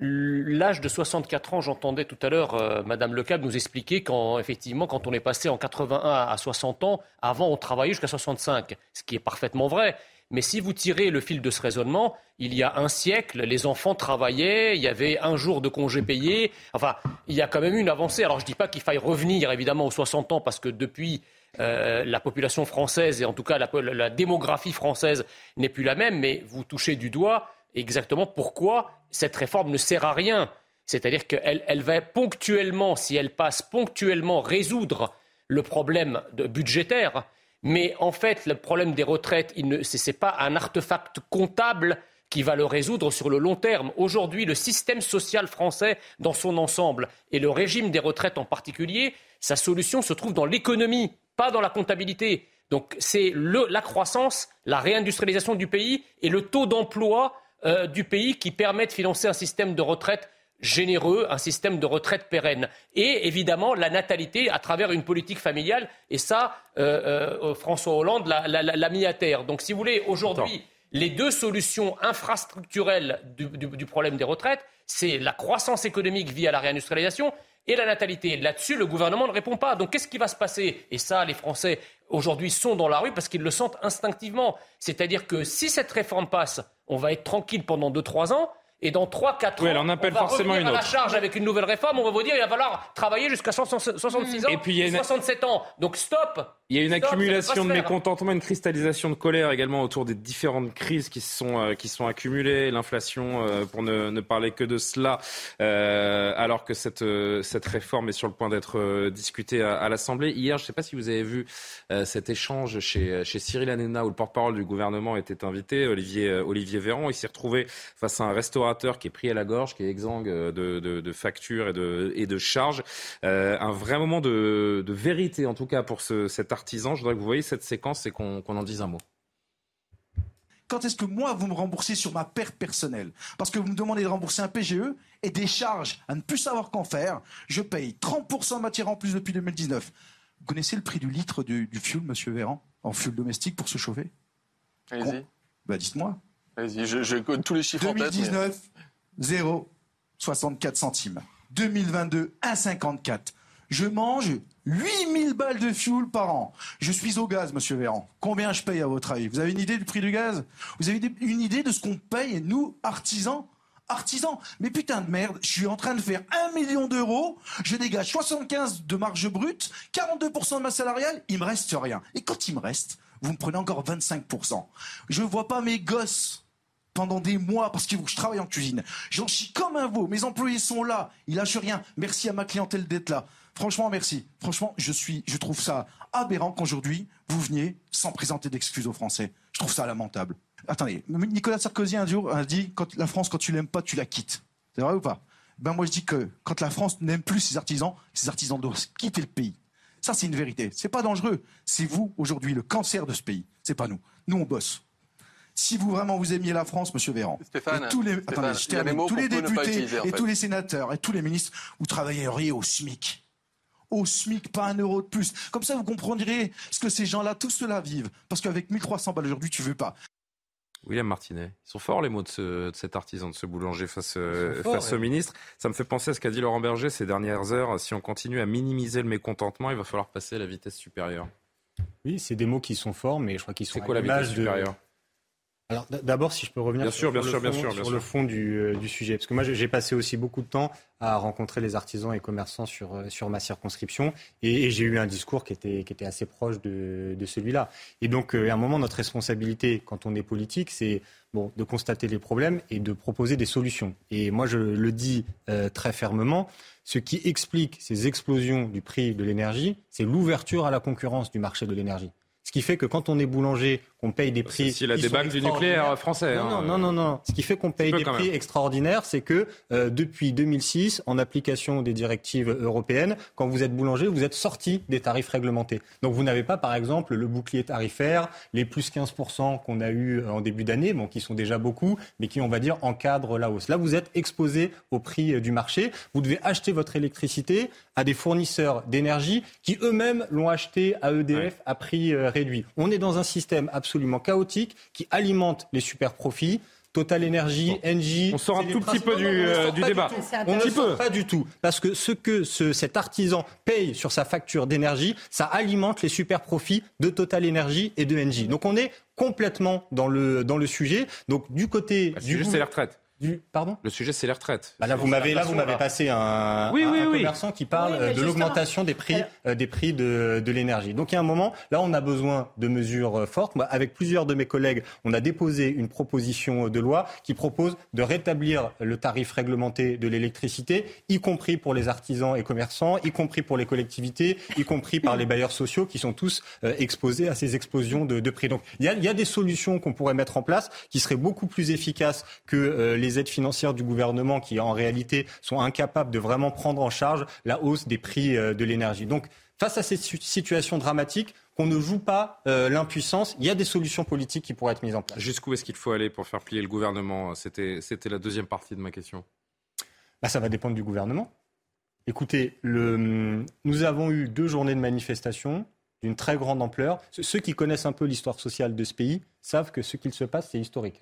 l'âge de 64 ans, j'entendais tout à l'heure Madame Lecable nous expliquer quand on est passé en 81 à 60 ans, avant on travaillait jusqu'à 65, ce qui est parfaitement vrai. Mais si vous tirez le fil de ce raisonnement, il y a un siècle, les enfants travaillaient, il y avait un jour de congé payé. Enfin, il y a quand même une avancée. Alors je ne dis pas qu'il faille revenir évidemment aux 60 ans parce que depuis, la population française et en tout cas la démographie française n'est plus la même, mais vous touchez du doigt exactement pourquoi cette réforme ne sert à rien. C'est-à-dire qu'elle va ponctuellement, si elle passe ponctuellement, résoudre le problème budgétaire. Mais en fait, le problème des retraites, ce n'est pas un artefact comptable qui va le résoudre sur le long terme. Aujourd'hui, le système social français dans son ensemble, et le régime des retraites en particulier, sa solution se trouve dans l'économie, pas dans la comptabilité. Donc c'est la croissance, la réindustrialisation du pays et le taux d'emploi du pays qui permet de financer un système de retraite généreux, un système de retraite pérenne. Et évidemment, la natalité à travers une politique familiale. Et ça, François Hollande l'a mis à terre. Donc si vous voulez, aujourd'hui, les deux solutions infrastructurelles du problème des retraites, c'est la croissance économique via la réindustrialisation et la natalité. Là-dessus, le gouvernement ne répond pas. Donc qu'est-ce qui va se passer ? Et ça, les Français, aujourd'hui, sont dans la rue parce qu'ils le sentent instinctivement. C'est-à-dire que si cette réforme passe, on va être tranquille pendant 2-3 ans, Et dans 3-4 ans, on appelle forcément revenir à la charge avec une nouvelle réforme. On va vous dire, il va falloir travailler jusqu'à 66 ans et puis, 67 ans. Donc stop. Il y a une accumulation de mécontentement, une cristallisation de colère également autour des différentes crises qui sont accumulées. L'inflation, pour ne parler que de cela, alors que cette réforme est sur le point d'être discutée à l'Assemblée. Hier, je ne sais pas si vous avez vu cet échange chez Cyril Hanouna, où le porte-parole du gouvernement était invité, Olivier Véran. Il s'est retrouvé face à un restaurateur qui est pris à la gorge, qui est exsangue de factures et de charges. Un vrai moment de vérité, en tout cas, pour cet artisan. Je voudrais que vous voyez cette séquence et qu'on en dise un mot. Quand est-ce que moi, vous me remboursez sur ma perte personnelle ? Parce que vous me demandez de rembourser un PGE et des charges à ne plus savoir qu'en faire. Je paye 30% de matière en plus depuis 2019. Vous connaissez le prix du litre du fioul, monsieur Véran, en fioul domestique pour se chauffer ? Allez-y. Bah, dites-moi. Allez-y, je connais tous les chiffres 2019, en tête. 2019, mais... 0,64 centimes. 2022, 1,54. Je mange 8000 balles de fioul par an. Je suis au gaz, monsieur Véran. Combien je paye à votre avis ? Vous avez une idée du prix du gaz ? Vous avez une idée de ce qu'on paye, nous, artisans ? Mais putain de merde, je suis en train de faire 1 million d'euros, je dégage 75 de marge brute, 42% de ma salariale, il me reste rien. Et quand il me reste, vous me prenez encore 25%. Je vois pas mes gosses pendant des mois, parce qu'il faut que je travaille en cuisine. J'en chie comme un veau. Mes employés sont là. Ils lâchent rien. Merci à ma clientèle d'être là. Franchement, merci. Franchement, je trouve ça aberrant qu'aujourd'hui, vous veniez sans présenter d'excuses aux Français. Je trouve ça lamentable. Attendez, Nicolas Sarkozy un jour a dit « La France, quand tu l'aimes pas, tu la quittes ». C'est vrai ou pas ? Ben moi, je dis que quand la France n'aime plus ses artisans doivent quitter le pays. Ça, c'est une vérité. C'est pas dangereux. C'est vous, aujourd'hui, le cancer de ce pays. C'est pas nous. Nous, on bosse. Si vous vraiment vous aimiez la France, monsieur Véran, Stéphane, tous les députés et tous les sénateurs et tous les ministres, vous travailleriez au SMIC. Au SMIC, pas un euro de plus. Comme ça, vous comprendriez ce que ces gens-là, tous ceux-là vivent. Parce qu'avec 1300 balles aujourd'hui, tu veux pas. William Martinet, ils sont forts les mots de cet artisan, de ce boulanger face au ministre. Ça me fait penser à ce qu'a dit Laurent Berger ces dernières heures. Si on continue à minimiser le mécontentement, il va falloir passer à la vitesse supérieure. Oui, c'est des mots qui sont forts, mais je crois qu'ils sont... C'est quoi la vitesse supérieure ? Alors d'abord, si je peux revenir sur le fond du sujet, parce que moi j'ai passé aussi beaucoup de temps à rencontrer les artisans et commerçants sur ma circonscription, et j'ai eu un discours qui était assez proche de celui-là. Et donc à un moment, notre responsabilité quand on est politique, c'est de constater les problèmes et de proposer des solutions. Et moi je le dis très fermement, ce qui explique ces explosions du prix de l'énergie, c'est l'ouverture à la concurrence du marché de l'énergie. Ce qui fait que quand on est boulanger, qu'on paye des prix... C'est la débâcle du nucléaire français. Non. Ce qui fait qu'on paye des prix extraordinaires, c'est que depuis 2006, en application des directives européennes, quand vous êtes boulanger, vous êtes sorti des tarifs réglementés. Donc vous n'avez pas, par exemple, le bouclier tarifaire, les plus 15% qu'on a eu en début d'année, bon, qui sont déjà beaucoup, mais qui, on va dire, encadrent la hausse. Là, vous êtes exposé au prix du marché. Vous devez acheter votre électricité à des fournisseurs d'énergie qui eux-mêmes l'ont acheté à EDF à prix réduit. On est dans un système absolument chaotique qui alimente les super profits. Total Energy, Engie... On sort un tout petit peu du débat. On ne sort pas du tout. Parce que cet artisan paye sur sa facture d'énergie, ça alimente les super profits de Total Energy et de Engie. Donc on est complètement dans le sujet. Donc du côté... Le sujet, c'est les retraites. Pardon ? Le sujet, c'est les retraites. Bah là, vous m'avez passé un commerçant qui parle de l'augmentation des prix de l'énergie. Donc, il y a un moment, là, on a besoin de mesures fortes. Moi, avec plusieurs de mes collègues, on a déposé une proposition de loi qui propose de rétablir le tarif réglementé de l'électricité, y compris pour les artisans et commerçants, y compris pour les collectivités, y compris par les bailleurs sociaux qui sont tous exposés à ces explosions de prix. Donc, il y a des solutions qu'on pourrait mettre en place qui seraient beaucoup plus efficaces que les aides financières du gouvernement qui, en réalité, sont incapables de vraiment prendre en charge la hausse des prix de l'énergie. Donc, face à cette situation dramatique, qu'on ne joue pas l'impuissance, il y a des solutions politiques qui pourraient être mises en place. Jusqu'où est-ce qu'il faut aller pour faire plier le gouvernement ? C'était la deuxième partie de ma question. Ça va dépendre du gouvernement. Écoutez, nous avons eu 2 journées de manifestations d'une très grande ampleur. Ceux qui connaissent un peu l'histoire sociale de ce pays savent que ce qu'il se passe, c'est historique.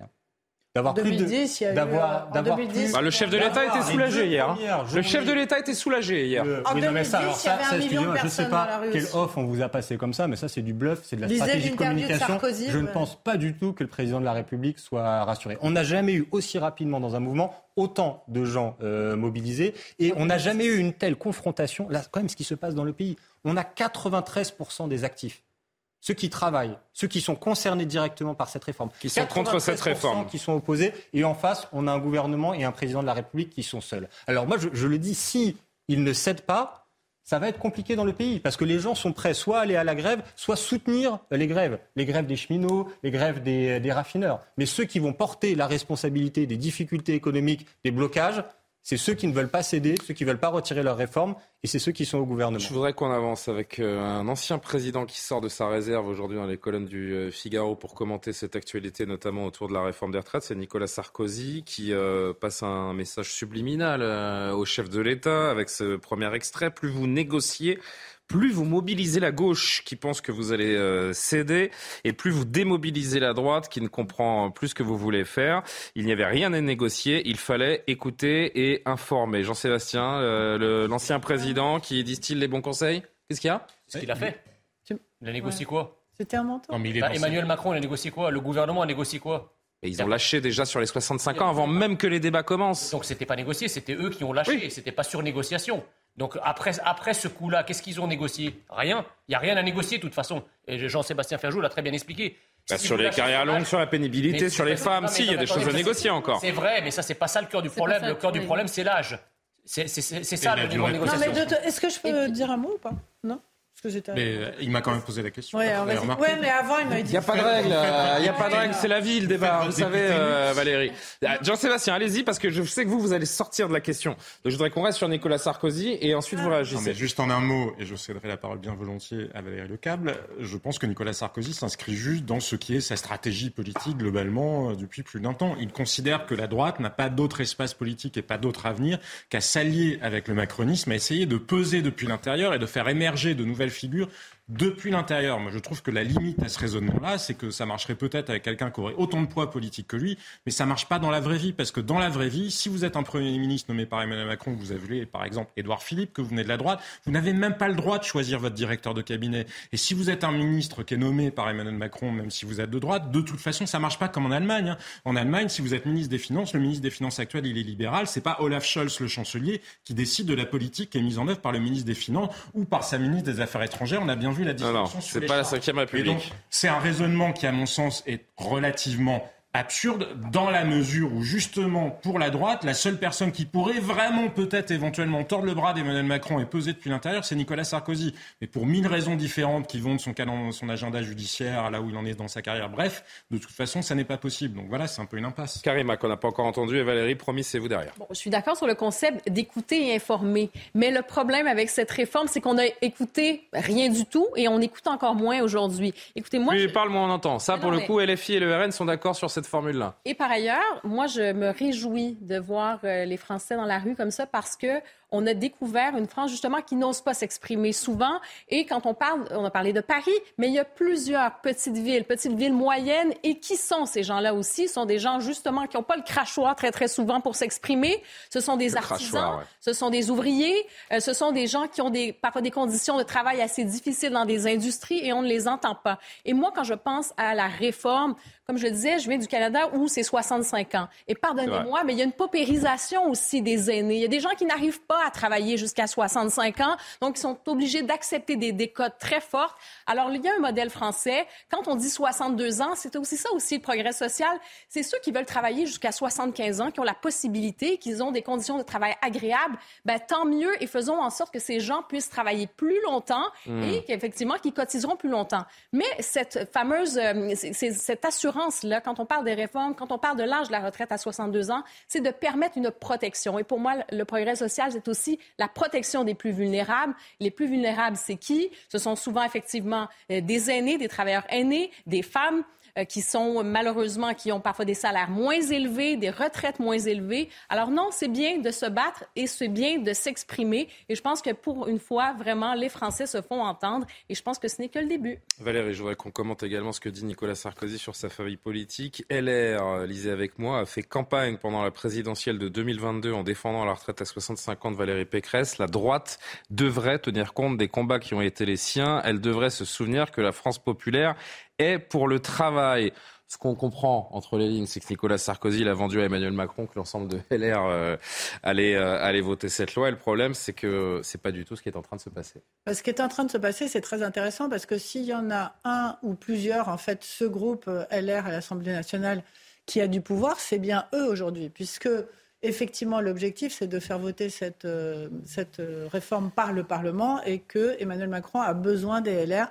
D'avoir 2010, plus de, d'avoir 2010, plus... Bah, le chef de l'État était soulagé hier. Le chef de l'Éta était soulagé hier. En 2010, il y avait 1 million de personnes dans la rue. Je ne sais pas quelle offre on vous a passé comme ça, mais ça c'est du bluff, c'est de la stratégie de communication. Sarkozy, je ne pense pas du tout que le président de la République soit rassuré. On n'a jamais eu aussi rapidement dans un mouvement autant de gens mobilisés et on n'a jamais eu une telle confrontation. Là, quand même, ce qui se passe dans le pays, on a 93% des actifs. Ceux qui travaillent, ceux qui sont concernés directement par cette réforme. Qui sont contre cette réforme. Qui sont opposés. Et en face, on a un gouvernement et un président de la République qui sont seuls. Alors moi, je le dis, si ils ne cèdent pas, ça va être compliqué dans le pays. Parce que les gens sont prêts soit à aller à la grève, soit soutenir les grèves. Les grèves des cheminots, les grèves des raffineurs. Mais ceux qui vont porter la responsabilité des difficultés économiques, des blocages... C'est ceux qui ne veulent pas céder, ceux qui ne veulent pas retirer leur réforme, et c'est ceux qui sont au gouvernement. Je voudrais qu'on avance avec un ancien président qui sort de sa réserve aujourd'hui dans les colonnes du Figaro pour commenter cette actualité, notamment autour de la réforme des retraites. C'est Nicolas Sarkozy qui passe un message subliminal au chef de l'État avec ce premier extrait. Plus vous négociez, plus vous mobilisez la gauche qui pense que vous allez céder et plus vous démobilisez la droite qui ne comprend plus ce que vous voulez faire. Il n'y avait rien à négocier, il fallait écouter et informer. Jean-Sébastien, l'ancien président qui distille les bons conseils, qu'est-ce qu'il y a ? Ce qu'il a fait. Il a négocié quoi ? C'était un menton. Non, mais Emmanuel Macron, il a négocié quoi ? Le gouvernement a négocié quoi ? Et ils ont lâché déjà sur les 65 ans avant même que les débats commencent. Donc c'était pas négocié, c'était eux qui ont lâché, oui. C'était pas sur négociation. Donc après ce coup-là, qu'est-ce qu'ils ont négocié ? Rien. Il n'y a rien à négocier de toute façon. Et Jean-Sébastien Ferjou l'a très bien expliqué. Bah, sur les carrières longues, sur la pénibilité, sur les femmes, si, il y a des choses à négocier encore. C'est vrai, mais ça, c'est pas ça le cœur du problème. Le cœur du problème, c'est l'âge. C'est ça le niveau de négociation. Non, mais est-ce que je peux dire un mot ou pas ? Non ? Mais il m'a quand même posé la question. Oui, mais avant, il m'a dit... Il n'y a pas de règle, c'est la vie, le débat, vous savez, Valérie. Jean-Sébastien, allez-y, parce que je sais que vous allez sortir de la question. Donc, je voudrais qu'on reste sur Nicolas Sarkozy, et ensuite vous réagissez. Non, mais juste en un mot, et je céderai la parole bien volontiers à Valérie Lecable, je pense que Nicolas Sarkozy s'inscrit juste dans ce qui est sa stratégie politique, globalement, depuis plus d'un temps. Il considère que la droite n'a pas d'autre espace politique et pas d'autre avenir qu'à s'allier avec le macronisme, à essayer de peser depuis l'intérieur et de faire émerger de nouvelles figures depuis l'intérieur. Moi, je trouve que la limite à ce raisonnement-là, c'est que ça marcherait peut-être avec quelqu'un qui aurait autant de poids politique que lui, mais ça marche pas dans la vraie vie, parce que dans la vraie vie, si vous êtes un Premier ministre nommé par Emmanuel Macron, que vous avez, par exemple, Édouard Philippe, que vous venez de la droite, vous n'avez même pas le droit de choisir votre directeur de cabinet. Et si vous êtes un ministre qui est nommé par Emmanuel Macron, même si vous êtes de droite, de toute façon, ça marche pas comme en Allemagne, hein. En Allemagne, si vous êtes ministre des Finances, le ministre des Finances actuel, il est libéral, c'est pas Olaf Scholz, le chancelier, qui décide de la politique qui est mise en œuvre par le ministre des Finances ou par sa ministre des Affaires étrangères. On a bien vu la discussion sur les chartes. C'est pas la 5e République. Et donc, c'est un raisonnement qui, à mon sens, est relativement absurde, dans la mesure où, justement, pour la droite, la seule personne qui pourrait vraiment, peut-être, éventuellement, tordre le bras d'Emmanuel Macron et peser depuis l'intérieur, c'est Nicolas Sarkozy. Mais pour 1000 raisons différentes qui vont de son agenda judiciaire, là où il en est dans sa carrière, bref, de toute façon, ça n'est pas possible. Donc voilà, c'est un peu une impasse. Karima, qu'on n'a pas encore entendu, et Valérie, promis, c'est vous derrière. Bon, je suis d'accord sur le concept d'écouter et informer. Mais le problème avec cette réforme, c'est qu'on a écouté rien du tout et on écoute encore moins aujourd'hui. Écoutez-moi... Plus je parle, moins on entend. Ça, le coup, LFI et le RN sont d'accord sur cette formule-là. Et par ailleurs, moi, je me réjouis de voir les Français dans la rue comme ça parce qu'on a découvert une France, justement, qui n'ose pas s'exprimer souvent. Et quand on a parlé de Paris, mais il y a plusieurs petites villes moyennes. Et qui sont ces gens-là aussi? Ce sont des gens, justement, qui n'ont pas le crachoir très, très souvent pour s'exprimer. Ce sont des artisans, crachoir, ouais. Ce sont des ouvriers, ce sont des gens qui ont parfois des conditions de travail assez difficiles dans des industries et on ne les entend pas. Et moi, quand je pense à la réforme, comme je le disais, je viens du Canada où c'est 65 ans. Et pardonnez-moi, mais il y a une paupérisation aussi des aînés. Il y a des gens qui n'arrivent pas à travailler jusqu'à 65 ans, donc ils sont obligés d'accepter des cotes très fortes. Alors, il y a un modèle français. Quand on dit 62 ans, c'est aussi ça aussi le progrès social. C'est ceux qui veulent travailler jusqu'à 75 ans, qui ont la possibilité, qu'ils ont des conditions de travail agréables. Ben, tant mieux et faisons en sorte que ces gens puissent travailler plus longtemps et qu'effectivement, qu'ils cotiseront plus longtemps. Mais cette fameuse, cette assurance-là, quand on parle des réformes, quand on parle de l'âge de la retraite à 62 ans, c'est de permettre une protection. Et pour moi, le progrès social, c'est aussi la protection des plus vulnérables. Les plus vulnérables, c'est qui? Ce sont souvent, effectivement, des aînés, des travailleurs aînés, des femmes. qui sont malheureusement, qui ont parfois des salaires moins élevés, des retraites moins élevées. Alors non, c'est bien de se battre et c'est bien de s'exprimer. Et je pense que pour une fois, vraiment, les Français se font entendre. Et je pense que ce n'est que le début. Valérie, je voudrais qu'on commente également ce que dit Nicolas Sarkozy sur sa famille politique. LR, lisez avec moi, a fait campagne pendant la présidentielle de 2022 en défendant la retraite à 65 ans de Valérie Pécresse. La droite devrait tenir compte des combats qui ont été les siens. Elle devrait se souvenir que la France populaire est pour le travail. Ce qu'on comprend entre les lignes, c'est que Nicolas Sarkozy l'a vendu à Emmanuel Macron, que l'ensemble de LR allait voter cette loi. Et le problème, c'est que ce n'est pas du tout ce qui est en train de se passer. Ce qui est en train de se passer, c'est très intéressant, parce que s'il y en a un ou plusieurs, en fait, ce groupe LR à l'Assemblée nationale qui a du pouvoir, c'est bien eux aujourd'hui, puisque effectivement, l'objectif, c'est de faire voter cette réforme par le Parlement, et que Emmanuel Macron a besoin des LR.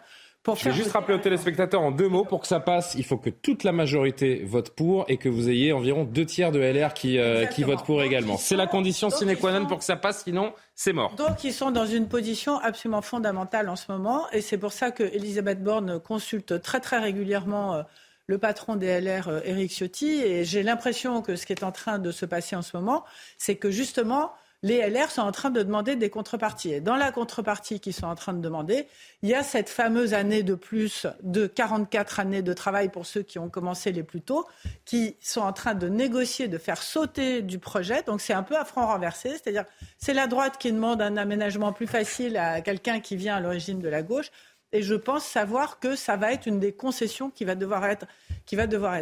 Je vais juste rappeler aux téléspectateurs en deux mots, pour que ça passe, il faut que toute la majorité vote pour et que vous ayez environ 2/3 de LR qui votent pour également. C'est la condition sine qua non pour que ça passe, sinon c'est mort. Donc ils sont dans une position absolument fondamentale en ce moment, et c'est pour ça que Elisabeth Borne consulte très très régulièrement le patron des LR, Éric Ciotti, et j'ai l'impression que ce qui est en train de se passer en ce moment, c'est que justement les LR sont en train de demander des contreparties. Et dans la contrepartie qu'ils sont en train de demander, il y a cette fameuse année de plus de 44 années de travail pour ceux qui ont commencé les plus tôt, qui sont en train de négocier, de faire sauter du projet. Donc c'est un peu à front renversé, c'est-à-dire c'est la droite qui demande un aménagement plus facile à quelqu'un qui vient à l'origine de la gauche. Et je pense savoir que ça va être une des concessions qui va devoir être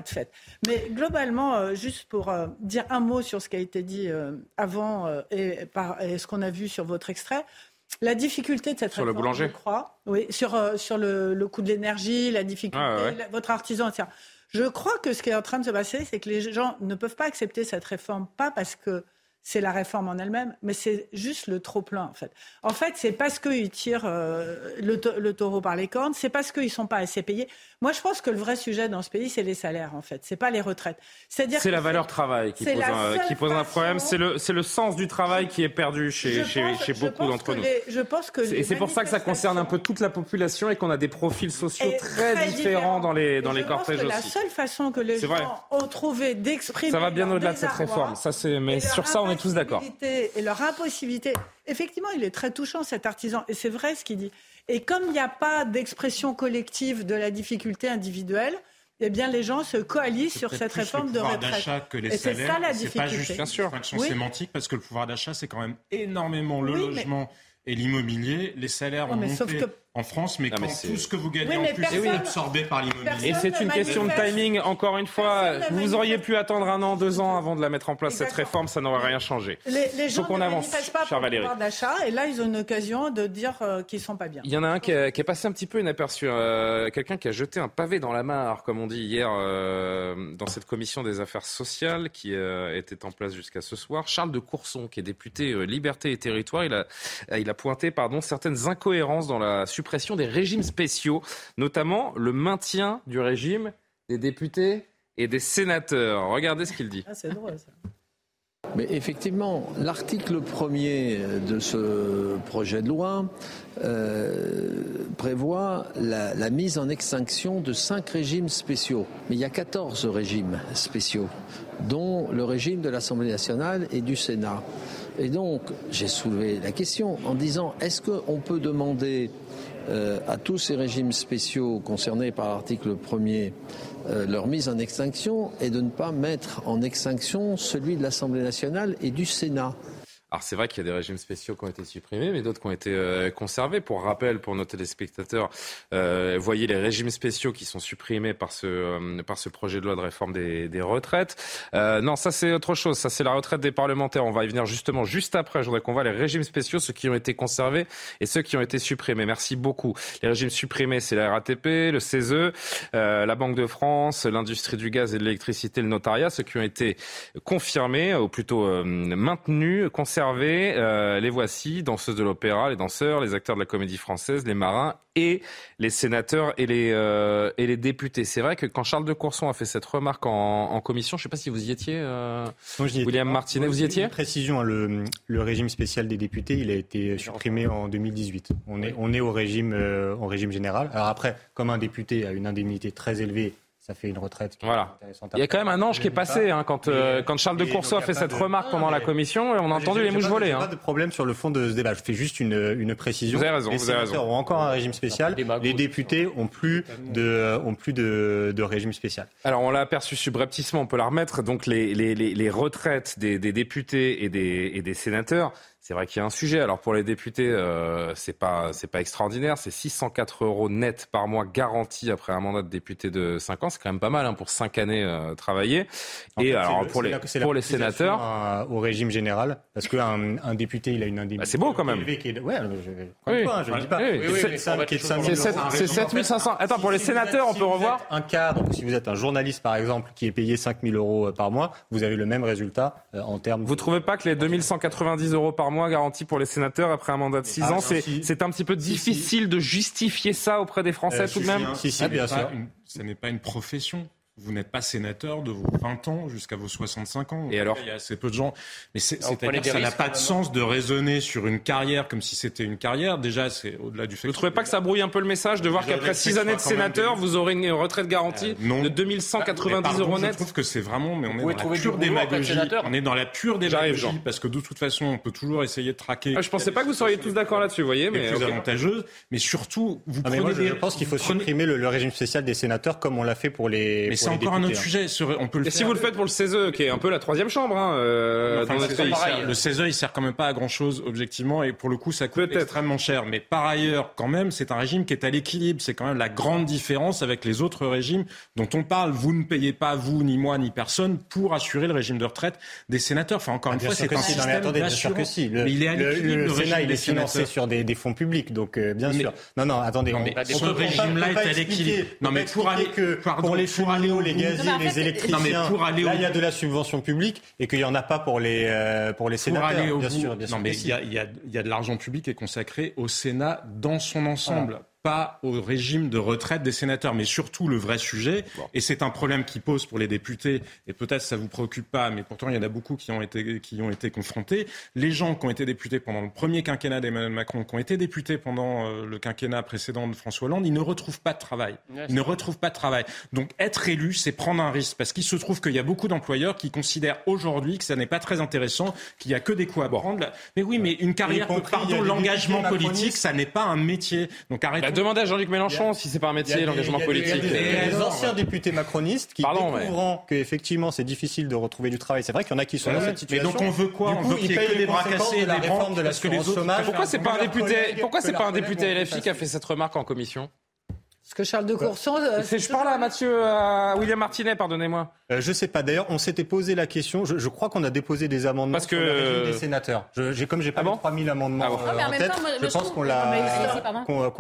faite. Mais globalement, juste pour dire un mot sur ce qui a été dit avant et ce qu'on a vu sur votre extrait, la difficulté de cette réforme, je crois, oui, sur le coût de l'énergie, la difficulté, votre artisan, etc. Je crois que ce qui est en train de se passer, c'est que les gens ne peuvent pas accepter cette réforme, pas parce que c'est la réforme en elle-même, mais c'est juste le trop-plein, en fait. En fait, c'est parce qu'ils tirent le taureau par les cornes, c'est parce qu'ils ne sont pas assez payés. Moi, je pense que le vrai sujet dans ce pays, c'est les salaires, en fait. Ce n'est pas les retraites. C'est-à-dire c'est la valeur travail qui pose un problème. C'est le sens du travail qui est perdu chez beaucoup d'entre nous. Et c'est pour ça que ça concerne un peu toute la population et qu'on a des profils sociaux très différents dans les cortèges aussi. La seule façon que les gens ont trouvé d'exprimer... Ça va bien au-delà de cette réforme. Mais sur ça, on est tous d'accord. Et leur impossibilité. Effectivement, il est très touchant, cet artisan, et c'est vrai ce qu'il dit. Et comme il n'y a pas d'expression collective de la difficulté individuelle, eh bien les gens se coalisent sur cette réforme de retraite. Que les salaires, c'est ça la difficulté. C'est pas juste une fraction sémantique, parce que le pouvoir d'achat, c'est quand même énormément le logement et l'immobilier. Les salaires ont monté en France, mais tout ce que vous gagnez en plus est absorbé par l'immobilier. Et c'est une question de timing, encore une fois. Vous auriez pu attendre 1 an, 2 ans avant de la mettre en place, cette réforme, ça n'aurait rien changé. Les gens ne manifestent pas pour le pouvoir d'achat, et là, ils ont une occasion de dire qu'ils ne sont pas bien. Il y en a un qui est passé un petit peu inaperçu. Quelqu'un qui a jeté un pavé dans la mare, comme on dit hier, dans cette commission des affaires sociales qui était en place jusqu'à ce soir. Charles de Courson, qui est député Liberté et Territoire, il a pointé certaines incohérences dans la suppression des régimes spéciaux, notamment le maintien du régime des députés et des sénateurs. Regardez ce qu'il dit. Ah, c'est drôle, ça. Mais effectivement, l'article 1er de ce projet de loi prévoit la mise en extinction de 5 régimes spéciaux. Mais il y a 14 régimes spéciaux, dont le régime de l'Assemblée nationale et du Sénat. Et donc, j'ai soulevé la question en disant, est-ce qu'on peut demander à tous ces régimes spéciaux concernés par l'article 1er leur mise en extinction et de ne pas mettre en extinction celui de l'Assemblée nationale et du Sénat? Alors c'est vrai qu'il y a des régimes spéciaux qui ont été supprimés, mais d'autres qui ont été conservés. Pour rappel, pour nos téléspectateurs, voyez les régimes spéciaux qui sont supprimés par ce projet de loi de réforme des retraites. Non, ça c'est autre chose. Ça c'est la retraite des parlementaires. On va y venir justement juste après. Je voudrais qu'on voit les régimes spéciaux, ceux qui ont été conservés et ceux qui ont été supprimés. Merci beaucoup. Les régimes supprimés, c'est la RATP, le CESE, la Banque de France, l'industrie du gaz et de l'électricité, le notariat. Ceux qui ont été confirmés, ou plutôt maintenus, conservés. Les voici, danseuses de l'opéra, les danseurs, les acteurs de la comédie française, les marins et les sénateurs et les députés. C'est vrai que quand Charles de Courson a fait cette remarque en commission, je ne sais pas si vous y étiez, non, j'y étais William Martinet, vous y étiez ? Une précision, hein, le régime spécial des députés, il a été supprimé en 2018. On est au régime en régime général. Alors après, comme un député a une indemnité très élevée, ça fait une retraite qui voilà. est intéressante. Il y a quand même un ange qui est passé hein, quand Charles de Courson a fait cette remarque pendant la commission et on a entendu les mouches voler. Il n'y a pas de problème sur le fond de ce débat. Je fais juste une précision. Vous avez raison. Les sénateurs ont encore un régime spécial. Les députés n'ont plus de régime spécial. Alors on l'a aperçu subrepticement, on peut la remettre. Donc les retraites des députés et des sénateurs, c'est vrai qu'il y a un sujet. Alors pour les députés, c'est pas extraordinaire. C'est 604 € net par mois garanti après un mandat de député de 5 ans. C'est quand même pas mal hein, pour 5 années travaillées. Et en fait, alors pour les sénateurs, au régime général, parce qu'un député il a une indemnité. Bah c'est beau quand même. C'est 7500. Attends, pour les sénateurs, on peut revoir. Un cadre. Si vous êtes un journaliste par exemple qui est payé 5000 € par mois, vous avez le même résultat en termes. Vous trouvez pas que les 2190 € par mois garantie pour les sénateurs après un mandat de 6 ans, c'est un petit peu difficile de justifier ça auprès des Français tout de même. Ça n'est pas une profession. Vous n'êtes pas sénateur de vos 20 ans jusqu'à vos 65 ans. Et alors, il y a assez peu de gens. Mais c'est-à-dire que ça n'a pas de sens de raisonner sur une carrière comme si c'était une carrière. Déjà, c'est au-delà du fait. Vous ne trouvez pas que ça brouille un peu le message de voir qu'après 6 années de sénateur, vous aurez une retraite garantie de 2190 € net? Je trouve que c'est vraiment, mais on est dans la pure démagogie. On est dans la pure démagogie parce que de toute façon, on peut toujours essayer de traquer. Je ne pensais pas que vous seriez tous d'accord là-dessus, vous voyez. Mais plus avantageuse. Mais surtout, vous prenez des. Je pense qu'il faut supprimer le régime spécial des sénateurs comme on l'a fait pour les. C'est encore un autre sujet. On peut le faire. Si vous le faites pour le CESE, qui est un peu la troisième chambre, hein, le CESE, il sert quand même pas à grand chose, objectivement, et pour le coup, ça coûte extrêmement cher. Mais par ailleurs, quand même, c'est un régime qui est à l'équilibre. C'est quand même la grande différence avec les autres régimes dont on parle. Vous ne payez pas, vous, ni moi, ni personne, pour assurer le régime de retraite des sénateurs. Enfin, encore une fois, c'est un système d'assurance. Mais il est à l'équilibre. Le Sénat, il est financé sur des fonds publics, donc bien sûr. Non, attendez. Ce régime-là est à l'équilibre. Non, mais pour aller les gaziers, les électriciens, il y a de la subvention publique et qu'il n'y en a pas pour les sénateurs, bien sûr. Non, mais il y a de l'argent public qui est consacré au Sénat dans son ensemble. Voilà. Pas au régime de retraite des sénateurs, mais surtout le vrai sujet, et c'est un problème qui pose pour les députés, et peut-être ça vous préoccupe pas, mais pourtant il y en a beaucoup qui ont été confrontés. Les gens qui ont été députés pendant le premier quinquennat d'Emmanuel Macron, qui ont été députés pendant le quinquennat précédent de François Hollande, ils ne retrouvent pas de travail. Donc être élu, c'est prendre un risque, parce qu'il se trouve qu'il y a beaucoup d'employeurs qui considèrent aujourd'hui que ça n'est pas très intéressant, qu'il y a que des coups à prendre. Mais oui, mais une carrière, l'engagement politique, ça n'est pas un métier. Donc arrêtez. Demandez à Jean-Luc Mélenchon si c'est pas un métier, l'engagement politique. Il y a des anciens députés macronistes qui découvrent que effectivement c'est difficile de retrouver du travail. C'est vrai qu'il y en a qui sont dans cette situation. Mais donc on veut quoi? On veut qu'il y ait que des bras cassés et des branches parce que les autres chômage. Pourquoi c'est pas un député LFI qui a fait cette remarque en commission? Parce que Charles de Courson... Je parle à William Martinet, pardonnez-moi. Je sais pas. D'ailleurs, on s'était posé la question. Je crois qu'on a déposé des amendements parce que... sur le régime des sénateurs. Comme j'ai pas eu 3000 amendements en tête, je pense qu'on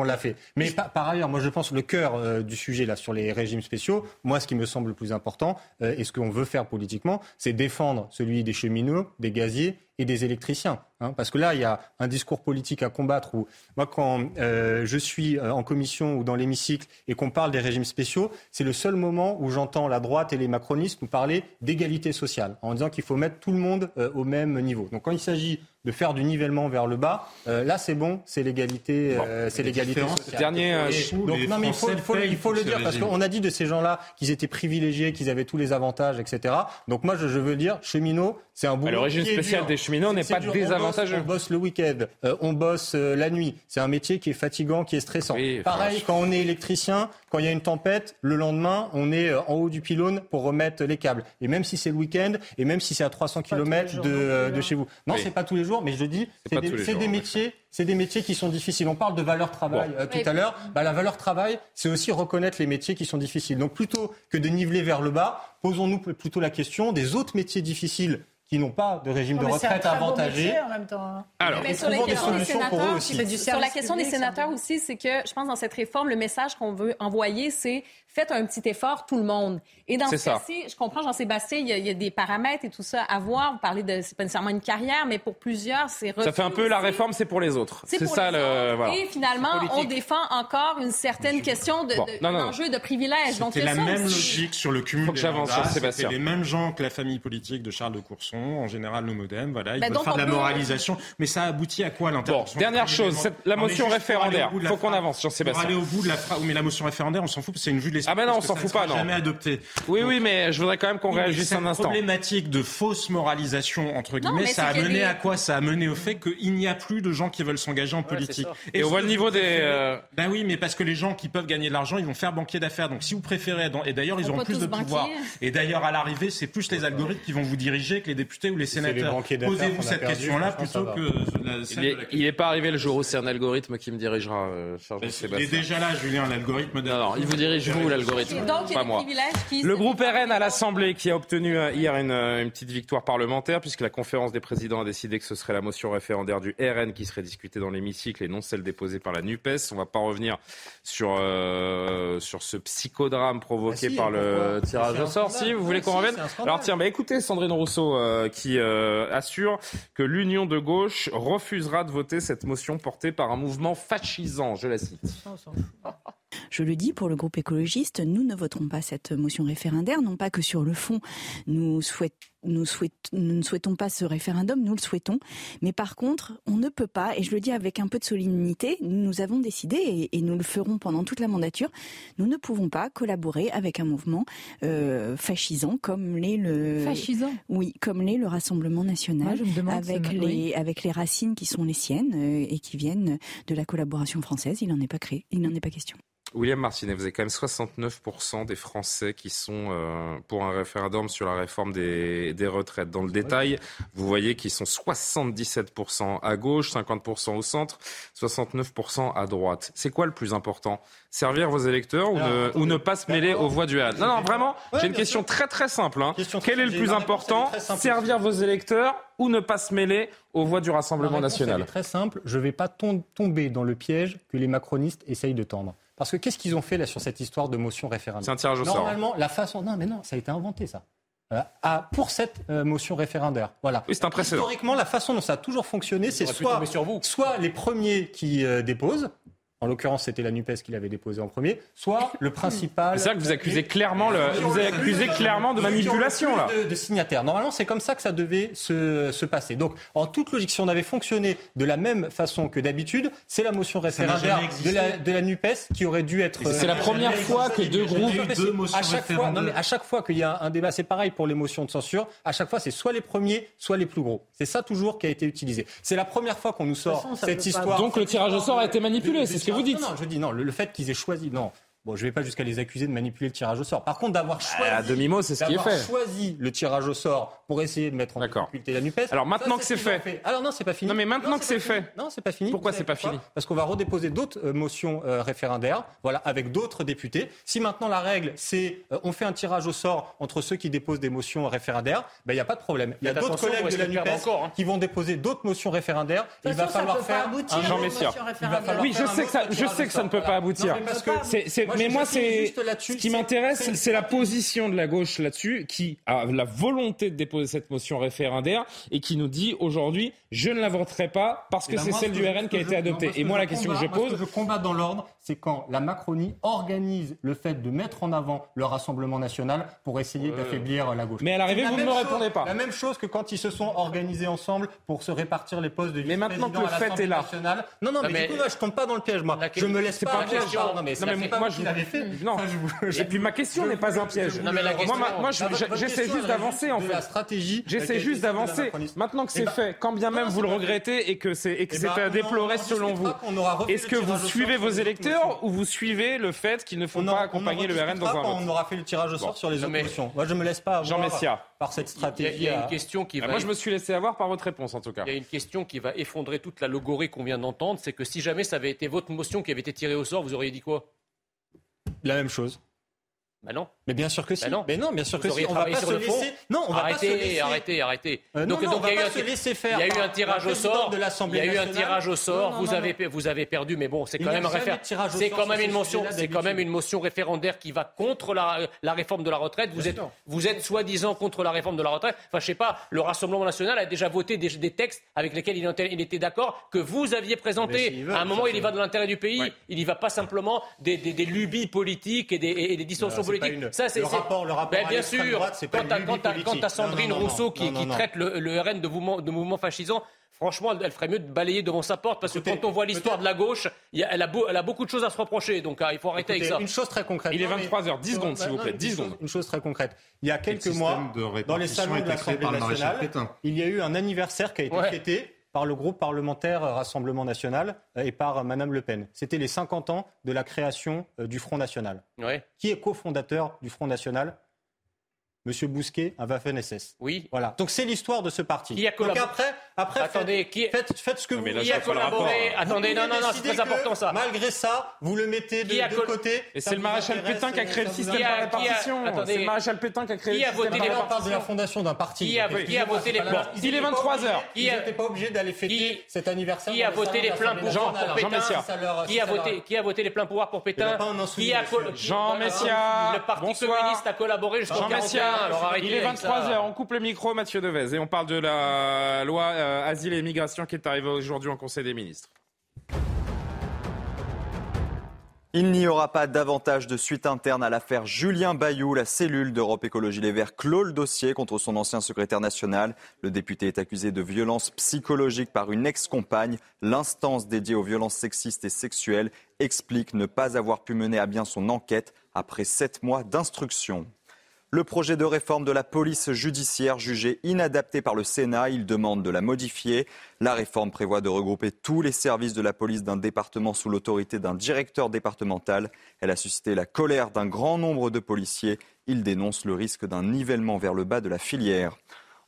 l'a fait. Mais par ailleurs, moi, je pense le cœur du sujet là sur les régimes spéciaux, moi, ce qui me semble le plus important et ce qu'on veut faire politiquement, c'est défendre celui des cheminots, des gaziers et des électriciens. Parce que là, il y a un discours politique à combattre où, moi, quand je suis en commission ou dans l'hémicycle et qu'on parle des régimes spéciaux, c'est le seul moment où j'entends la droite et les macronistes nous parler d'égalité sociale, en disant qu'il faut mettre tout le monde au même niveau. Donc quand il s'agit de faire du nivellement vers le bas, là c'est bon, c'est l'égalité, c'est l'égalité sociale. Il faut le dire parce qu'on a dit de ces gens-là qu'ils étaient privilégiés, qu'ils avaient tous les avantages, etc. Donc moi je veux dire, cheminot, c'est un boulot. Le régime spécial des cheminots n'est pas désavantageux. On bosse le week-end, on bosse la nuit. C'est un métier qui est fatigant, qui est stressant. Oui, pareil, quand on est électricien, quand il y a une tempête, le lendemain on est en haut du pylône pour remettre les câbles. Et même si c'est le week-end, et même si c'est à 300 km de chez vous, non, c'est pas tous les jours. Mais je dis, c'est des métiers qui sont difficiles. On parle de valeur travail tout à l'heure. La valeur travail, c'est aussi reconnaître les métiers qui sont difficiles. Donc plutôt que de niveler vers le bas, posons-nous plutôt la question des autres métiers difficiles qui n'ont pas de régime de retraite avantagé. Alors, mais trouvons des solutions pour eux aussi. Sur la question des sénateurs aussi, c'est que je pense dans cette réforme, le message qu'on veut envoyer, c'est faites un petit effort, tout le monde. Et dans ce cas-ci, je comprends, Jean-Sébastien, il y a des paramètres et tout ça à voir. Vous parlez de, c'est pas nécessairement une carrière, mais pour plusieurs, c'est... Ça fait un peu la réforme, c'est pour les autres. C'est ça le... Voilà. Et finalement, on défend encore une certaine question d'enjeu de privilège. C'était la même logique sur le cumul des mandats. C'était les mêmes gens que la famille politique de Charles de Courson, en général nos modems, voilà, ils veulent faire de la moralisation. Mais ça aboutit à quoi, l'intervention ? Bon, dernière chose, la motion référendaire. Il faut qu'on avance, Jean-Sébastien. Aller au bout de la phrase. Mais la motion référendaire, on s'en fout, c'est une vue de l'esprit. Ah ben non, on s'en fout pas, non. Jamais adopté. Oui, mais je voudrais quand même qu'on réagisse un instant. Cette problématique de fausse moralisation entre guillemets, ça a mené à quoi ? Ça a mené au fait qu'il n'y a plus de gens qui veulent s'engager en politique. Et on voit le niveau des. Ben oui, mais parce que les gens qui peuvent gagner de l'argent, ils vont faire banquier d'affaires. Donc si vous préférez, et d'ailleurs ils auront plus de pouvoir. Et d'ailleurs à l'arrivée, c'est plus les algorithmes qui vont vous diriger que les députés ou les sénateurs. Posez-vous cette question-là plutôt que celle de laquelle... Il n'est pas arrivé le jour où c'est un algorithme qui me dirigera, Charles Sébastien. Il est déjà là, Julien, l'algorithme. Non, il vous dirige vous, l'algorithme, pas moi. Le groupe RN à l'Assemblée qui a obtenu hier une petite victoire parlementaire puisque la conférence des présidents a décidé que ce serait la motion référendaire du RN qui serait discutée dans l'hémicycle et non celle déposée par la NUPES. On ne va pas revenir sur ce psychodrame provoqué par le tirage au sort. Si vous voulez qu'on revienne, alors tiens, écoutez Sandrine Rousseau qui assure que l'Union de gauche refusera de voter cette motion portée par un mouvement fascisant. Je la cite. Je le dis, pour le groupe écologiste, nous ne voterons pas cette motion référendaire, non pas que sur le fond, nous ne souhaitons pas ce référendum, nous le souhaitons, mais par contre, on ne peut pas, et je le dis avec un peu de solennité, nous avons décidé, et nous le ferons pendant toute la mandature, nous ne pouvons pas collaborer avec un mouvement fascisant comme l'est le... Fascisant ? Oui, comme l'est le Rassemblement National, avec les racines qui sont les siennes et qui viennent de la collaboration française, il n'en est pas question. William Martinet, vous avez quand même 69% des Français qui sont pour un référendum sur la réforme des retraites. Dans le détail, vous voyez qu'ils sont 77% à gauche, 50% au centre, 69% à droite. C'est quoi le plus important ? Servir vos électeurs ou ne pas se mêler aux voix du RN ? Non, vraiment, j'ai une question très très simple. Quel est le plus important ? Servir vos électeurs ou ne pas se mêler aux voix du Rassemblement National ? C'est très simple, je ne vais pas tomber dans le piège que les macronistes essayent de tendre. Parce que qu'est-ce qu'ils ont fait là sur cette histoire de motion référendaire ? C'est un tirage au sort. Normalement, la façon... Non, mais non, ça a été inventé, ça. Pour cette motion référendaire. Voilà. Oui, c'est un précédent. Historiquement, la façon dont ça a toujours fonctionné, c'est soit les premiers qui déposent, en l'occurrence, c'était la NUPES qui l'avait déposé en premier, soit le principal... C'est vrai que vous accusez clairement, de manipulation, là. De signataires. Normalement, c'est comme ça que ça devait se passer. Donc, en toute logique, si on avait fonctionné de la même façon que d'habitude, c'est la motion référendaire de la NUPES qui aurait dû être... C'est la première fois que deux groupes... À chaque fois qu'il y a un débat, c'est pareil pour les motions de censure, à chaque fois, c'est soit les premiers, soit les plus gros. C'est ça, toujours, qui a été utilisé. C'est la première fois qu'on nous sort cette histoire. Donc, le tirage au sort a été manipulé, c'est ce que vous dites. Non, je dis non. Le fait qu'ils aient choisi, non. Bon, je vais pas jusqu'à les accuser de manipuler le tirage au sort. Par contre, d'avoir choisi, à demi-mot, c'est ce qui est fait. D'avoir choisi le tirage au sort pour essayer de mettre en difficulté la NUPES. Alors maintenant que c'est fait. Alors non, c'est pas fini. Non, mais maintenant que c'est fait. Non, c'est pas fini. Pourquoi c'est pas fini ? Parce qu'on va redéposer d'autres motions référendaires, voilà, avec d'autres députés. Si maintenant la règle, c'est on fait un tirage au sort entre ceux qui déposent des motions référendaires, ben il y a pas de problème. Il y a d'autres collègues de la NUPES qui vont déposer d'autres motions référendaires. Il va falloir faire un Jean Messiha. Oui, je sais que ça ne peut pas aboutir. Mais moi, c'est ce qui m'intéresse, c'est la position de la gauche là-dessus, qui a la volonté de déposer cette motion référendaire et qui nous dit aujourd'hui, je ne la voterai pas parce que c'est celle du RN qui a été adoptée. Et moi, la question que je pose, je combat dans l'ordre, c'est quand la Macronie organise le fait de mettre en avant le Rassemblement National pour essayer d'affaiblir la gauche. Mais à l'arrivée, vous ne me répondez pas. La même chose que quand ils se sont organisés ensemble pour se répartir les postes de vice-président à l'Assemblée nationale. Mais maintenant que le fait est là. Non, mais du coup, là, je tombe pas dans le piège, moi. Je me laisse pas. Et puis ma question n'est pas un piège. J'essaie juste d'avancer en fait. J'essaie juste d'avancer. Maintenant que c'est fait, quand bien même vous le regrettez et que c'est à déplorer selon vous, est-ce que vous suivez vos électeurs ou vous suivez le fait qu'il ne faut pas accompagner le RN dans un vote ? On aura fait le tirage au sort sur les oppositions. Moi je me laisse pas avoir par cette stratégie. Il y a une question qui va... Moi je me suis laissé avoir par votre réponse en tout cas. Il y a une question qui va effondrer toute la logorie qu'on vient d'entendre, c'est que si jamais ça avait été votre motion qui avait été tirée au sort, vous auriez dit quoi ? La même chose. Bah non. Mais bien sûr que si. Bah non. Mais non, bien sûr que si. On va pas se laisser. Non, on va pas se laisser. Arrêtez. Donc il y a eu se laisser faire. Il y a eu un tirage au sort. Il y a eu un tirage au sort. Vous avez perdu. Mais bon, c'est quand même un référendum. C'est quand même une motion. C'est quand même une motion référendaire qui va contre la réforme de la retraite. Vous êtes soi-disant contre la réforme de la retraite. Enfin, je sais pas. Le Rassemblement National a déjà voté des textes avec lesquels il était d'accord que vous aviez présenté. À un moment, il y va de l'intérêt du pays. Il y va pas simplement des lubies politiques et des distorsions. politique. Le rapport ben, bien sûr, droite, c'est pas une politique. Quant à Sandrine Rousseau qui traite le RN de mouvement fascisant, franchement, elle ferait mieux de balayer devant sa porte parce que quand on voit l'histoire de la gauche, elle a beaucoup de choses à se reprocher. Donc il faut arrêter avec ça. Une chose très concrète. Il est 23h, 10 secondes s'il vous plaît. Une chose très concrète. Il y a quelques mois, dans les salons de l'Assemblée nationale, il y a eu un anniversaire qui a été fêté par le groupe parlementaire Rassemblement National et par Madame Le Pen. C'était les 50 ans de la création du Front National. Ouais. Qui est cofondateur du Front National ? Monsieur Bousquet, un Waffen-SS. Oui. Voilà. Donc c'est l'histoire de ce parti. Qui a collaboré... Donc après attendez, faites ce que vous voulez. Qui a collaboré... Attendez, non, c'est très important ça. Malgré ça, vous le mettez de côté. Et c'est le Maréchal Pétain qui a créé le système par répartition. C'est le Maréchal Pétain qui a créé le système par répartition. On parle de la fondation d'un parti. Qui a voté les plans ? Il est 23h. Ils n'étaient pas obligés d'aller fêter cet anniversaire. Qui a voté les pleins pouvoirs pour Pétain ? Qui a voté les pleins pouvoirs pour Pétain ? Jean Messiha. Le Parti communiste a collaboré jusqu'en 1941. Alors, il est 23h, on coupe le micro, Mathieu Devès, et on parle de la loi Asile et Immigration qui est arrivée aujourd'hui en Conseil des ministres. Il n'y aura pas davantage de suite interne à l'affaire Julien Bayou. La cellule d'Europe Écologie Les Verts clôt le dossier contre son ancien secrétaire national. Le député est accusé de violences psychologiques par une ex-compagne. L'instance dédiée aux violences sexistes et sexuelles explique ne pas avoir pu mener à bien son enquête après 7 mois d'instruction. Le projet de réforme de la police judiciaire jugé inadapté par le Sénat, il demande de la modifier. La réforme prévoit de regrouper tous les services de la police d'un département sous l'autorité d'un directeur départemental. Elle a suscité la colère d'un grand nombre de policiers. Ils dénoncent le risque d'un nivellement vers le bas de la filière.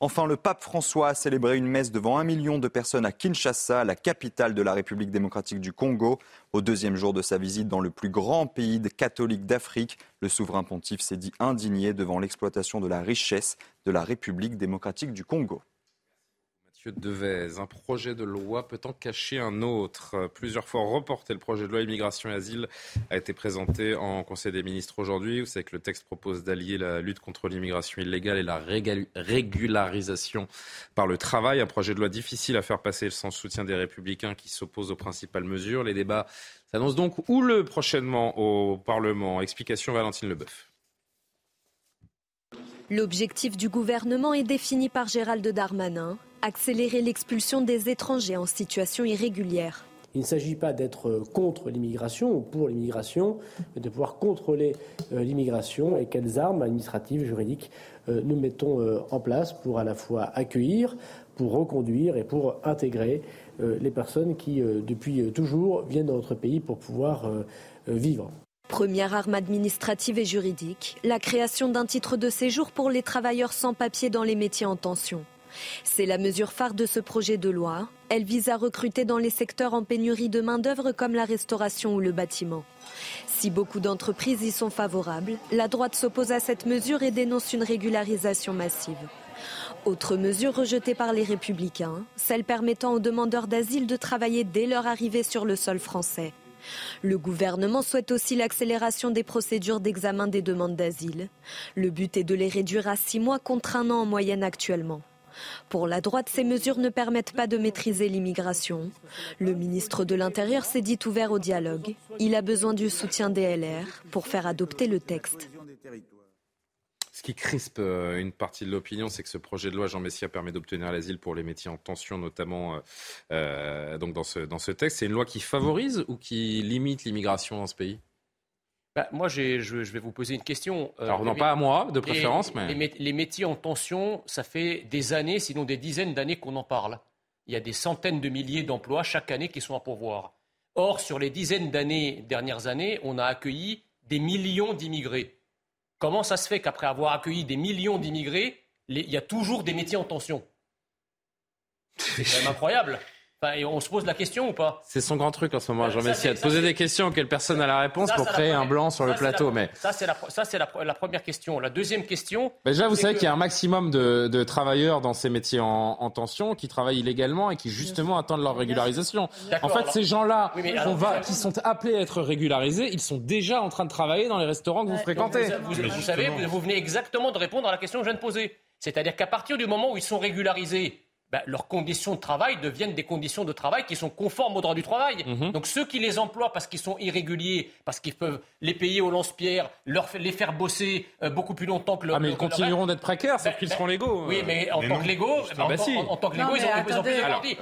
Enfin, le pape François a célébré une messe devant 1 million de personnes à Kinshasa, la capitale de la République démocratique du Congo. Au 2e jour de sa visite dans le plus grand pays catholique d'Afrique, le souverain pontife s'est dit indigné devant l'exploitation de la richesse de la République démocratique du Congo. Mathieu Devès, un projet de loi peut en cacher un autre. Plusieurs fois reporté, le projet de loi immigration et asile a été présenté en Conseil des ministres aujourd'hui. Vous savez que le texte propose d'allier la lutte contre l'immigration illégale et la régularisation par le travail. Un projet de loi difficile à faire passer sans soutien des Républicains qui s'opposent aux principales mesures. Les débats s'annoncent donc houleux prochainement au Parlement. Explication Valentine Leboeuf. L'objectif du gouvernement est défini par Gérald Darmanin. Accélérer l'expulsion des étrangers en situation irrégulière. Il ne s'agit pas d'être contre l'immigration ou pour l'immigration, mais de pouvoir contrôler l'immigration et quelles armes administratives, juridiques nous mettons en place pour à la fois accueillir, pour reconduire et pour intégrer les personnes qui, depuis toujours, viennent dans notre pays pour pouvoir vivre. Première arme administrative et juridique, la création d'un titre de séjour pour les travailleurs sans papier dans les métiers en tension. C'est la mesure phare de ce projet de loi. Elle vise à recruter dans les secteurs en pénurie de main-d'œuvre comme la restauration ou le bâtiment. Si beaucoup d'entreprises y sont favorables, la droite s'oppose à cette mesure et dénonce une régularisation massive. Autre mesure rejetée par les Républicains, celle permettant aux demandeurs d'asile de travailler dès leur arrivée sur le sol français. Le gouvernement souhaite aussi l'accélération des procédures d'examen des demandes d'asile. Le but est de les réduire à 6 mois contre 1 an en moyenne actuellement. Pour la droite, ces mesures ne permettent pas de maîtriser l'immigration. Le ministre de l'Intérieur s'est dit ouvert au dialogue. Il a besoin du soutien des LR pour faire adopter le texte. Ce qui crispe une partie de l'opinion, c'est que ce projet de loi Jean Messiha permet d'obtenir l'asile pour les métiers en tension, notamment donc dans ce texte. C'est une loi qui favorise ou qui limite l'immigration dans ce pays ? Bah, moi, je vais vous poser une question. Alors, non, pas à moi, de préférence, mais... Les métiers en tension, ça fait des années, sinon des dizaines d'années qu'on en parle. Il y a des centaines de milliers d'emplois chaque année qui sont à pourvoir. Or, sur les dernières années, on a accueilli des millions d'immigrés. Comment ça se fait qu'après avoir accueilli des millions d'immigrés, il y a toujours des métiers en tension ? C'est quand même incroyable. Et on se pose la question ou pas ? C'est son grand truc en ce moment, Jean Messiha, de poser des questions auxquelles personne n'a la réponse pour créer un blanc sur le plateau. Ça, c'est la première question. La deuxième question... Déjà, vous savez qu'il y a un maximum de travailleurs dans ces métiers en tension qui travaillent illégalement et qui, justement, attendent leur régularisation. D'accord, en fait, ces gens-là qui sont appelés à être régularisés, ils sont déjà en train de travailler dans les restaurants que vous fréquentez. Vous savez, vous venez exactement de répondre à la question que je viens de poser. C'est-à-dire qu'à partir du moment où ils sont régularisés, leurs conditions de travail deviennent des conditions de travail qui sont conformes au droit du travail. Mmh. Donc ceux qui les emploient parce qu'ils sont irréguliers, parce qu'ils peuvent les payer au lance-pierre, les faire bosser beaucoup plus longtemps que leur... Ah mais ils continueront d'être précaires, sauf qu'ils seront légaux. Oui, mais en tant que légaux, ils ont plus de garanties.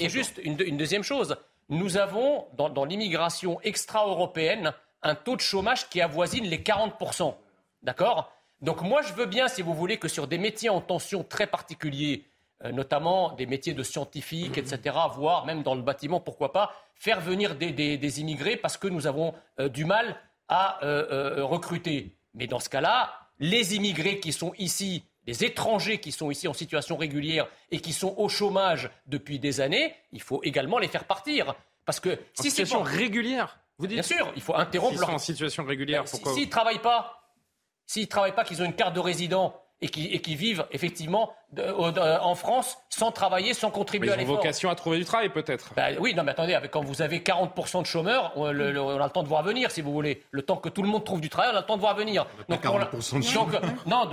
Et juste une deuxième chose, nous avons dans l'immigration extra-européenne un taux de chômage qui avoisine les 40%. D'accord ? Donc moi je veux bien, si vous voulez, que sur des métiers en tension très particuliers, notamment des métiers de scientifiques, etc., voire même dans le bâtiment, pourquoi pas, faire venir des immigrés parce que nous avons du mal à recruter. Mais dans ce cas-là, les immigrés qui sont ici, les étrangers qui sont ici en situation régulière et qui sont au chômage depuis des années, il faut également les faire partir. Parce que si c'est pas... régulière, vous dites... Bien sûr, il faut interrompre leur... en situation régulière, pourquoi... S'ils ne travaillent pas, qu'ils ont une carte de résident... Et qui vivent effectivement en France sans travailler, sans contribuer à l'effort. Ils ont vocation à trouver du travail peut-être. Oui, non mais attendez, quand vous avez 40% de chômeurs, on a le temps de voir venir si vous voulez. Le temps que tout le monde trouve du travail, on a le temps de voir venir. Donc, 40% de chômeurs. Non,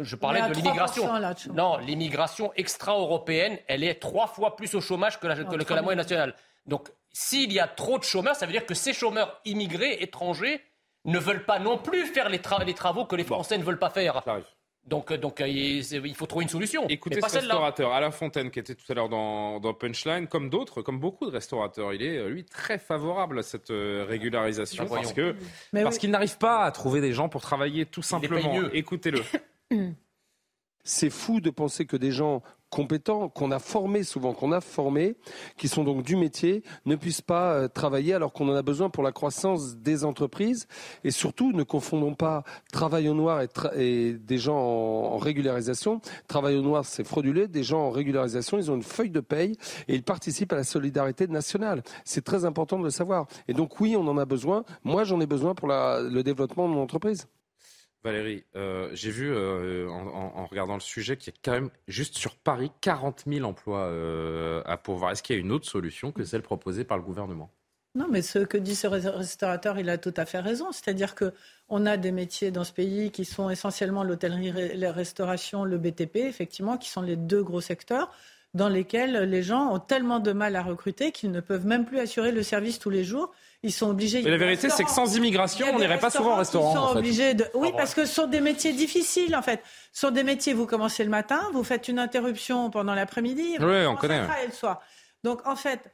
je parlais de l'immigration. Non, l'immigration extra-européenne, elle est 3 fois plus au chômage que la moyenne nationale. Donc s'il y a trop de chômeurs, ça veut dire que ces chômeurs immigrés, étrangers, ne veulent pas non plus faire les travaux que les Français ne veulent pas faire. Donc il faut trouver une solution. Écoutez ce restaurateur Alain Fontaine qui était tout à l'heure dans Punchline, comme d'autres, comme beaucoup de restaurateurs, il est lui très favorable à cette régularisation parce qu'il n'arrive pas à trouver des gens pour travailler tout simplement. Écoutez-le. C'est fou de penser que des gens compétents, qu'on a formés, qui sont donc du métier, ne puissent pas travailler alors qu'on en a besoin pour la croissance des entreprises. Et surtout, ne confondons pas travail au noir et des gens en régularisation. Travail au noir, c'est frauduleux. Des gens en régularisation, ils ont une feuille de paye et ils participent à la solidarité nationale. C'est très important de le savoir. Et donc oui, on en a besoin. Moi, j'en ai besoin pour le développement de mon entreprise. Valérie, j'ai vu en regardant le sujet qu'il y a quand même, juste sur Paris, 40 000 emplois à pourvoir. Est-ce qu'il y a une autre solution que celle proposée par le gouvernement ? Non, mais ce que dit ce restaurateur, il a tout à fait raison. C'est-à-dire qu'on a des métiers dans ce pays qui sont essentiellement l'hôtellerie, la restauration, le BTP, effectivement, qui sont les 2 gros secteurs dans lesquels les gens ont tellement de mal à recruter qu'ils ne peuvent même plus assurer le service tous les jours. Ils sont obligés. Mais la vérité, c'est que sans immigration, on n'irait pas souvent au restaurant. Ils sont obligés de... Oui, parce que ce sont des métiers difficiles, en fait. Ce sont des métiers, vous commencez le matin, vous faites une interruption pendant l'après-midi. Oui, on connaît. Le soir. Donc, en fait,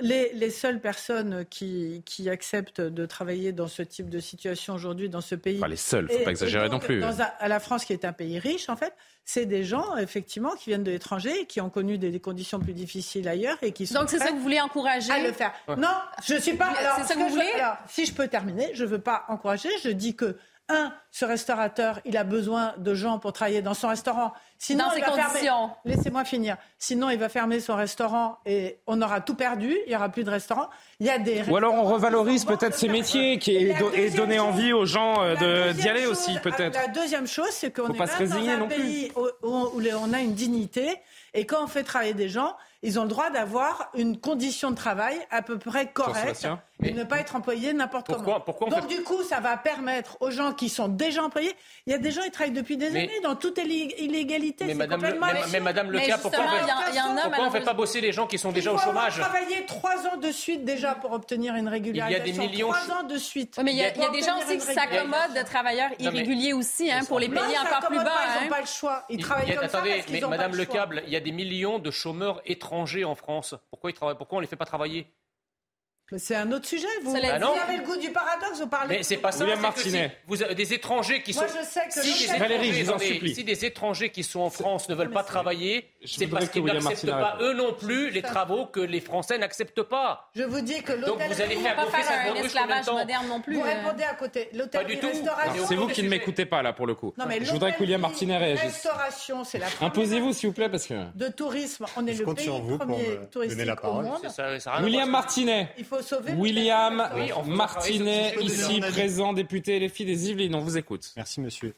les seules personnes qui acceptent de travailler dans ce type de situation aujourd'hui, dans ce pays... Enfin, les seules, il ne faut pas exagérer non plus. À la France, qui est un pays riche, en fait... C'est des gens, effectivement, qui viennent de l'étranger et qui ont connu des conditions plus difficiles ailleurs et qui sont... Donc c'est ça que vous voulez encourager à le faire. Ouais. Non, je ne suis pas... Alors, c'est ça que vous voulez ? Alors, si je peux terminer, je ne veux pas encourager. Je dis que, ce restaurateur, il a besoin de gens pour travailler dans son restaurant. Sinon, il va fermer. Laissez-moi finir. Sinon, il va fermer son restaurant et on aura tout perdu. Il n'y aura plus de restaurant. Il y a des... Ou alors on revalorise peut-être ces métiers et donner envie aux gens d'y aller aussi, peut-être. La deuxième chose, c'est qu'on est là dans un pays où on a une dignité. Et quand on fait travailler des gens, ils ont le droit d'avoir une condition de travail à peu près correcte et ne pas être employés n'importe comment. Donc du coup, ça va permettre aux gens qui sont déjà employés... Il y a des gens qui travaillent depuis des années dans toute illégalité. Mais Madame Lecable, pourquoi on ne fait pas bosser les gens qui sont déjà au chômage ? Ils ont travaillé 3 ans de suite déjà pour obtenir une régularisation. Il y a des millions. 3 ans de suite. Oui, mais il y a des gens aussi qui s'accommodent de travailleurs irréguliers aussi pour les payer encore plus bas. Ils n'ont pas le choix. Ils travaillent comme ça parce qu'ils n'ont pas le choix. Madame Lecable, il y a des millions de chômeurs étrangers en France. Pourquoi on ne les fait pas travailler ? C'est un autre sujet. Vous avez le goût du paradoxe, vous parlez. Mais c'est pas ça. William Martinet. Vous avez des étrangers qui sont. Moi, je sais que si des étrangers qui sont en France ne veulent pas travailler, c'est parce qu'ils n'acceptent pas eux non plus les travaux que les Français n'acceptent pas. Je vous dis que l'hôtellerie. Donc vous allez faire un esclavage moderne non plus. Vous répondez à côté. L'hôtellerie-restauration. C'est vous qui ne m'écoutez pas là pour le coup. Je voudrais que William Martinet réagisse. Restauration, c'est la. Imposez-vous s'il vous plaît parce que. De tourisme, on est le pays premier touristique au monde. William Martinet. William Martinet, ici présent, député LFI des Yvelines, on vous écoute. Merci monsieur.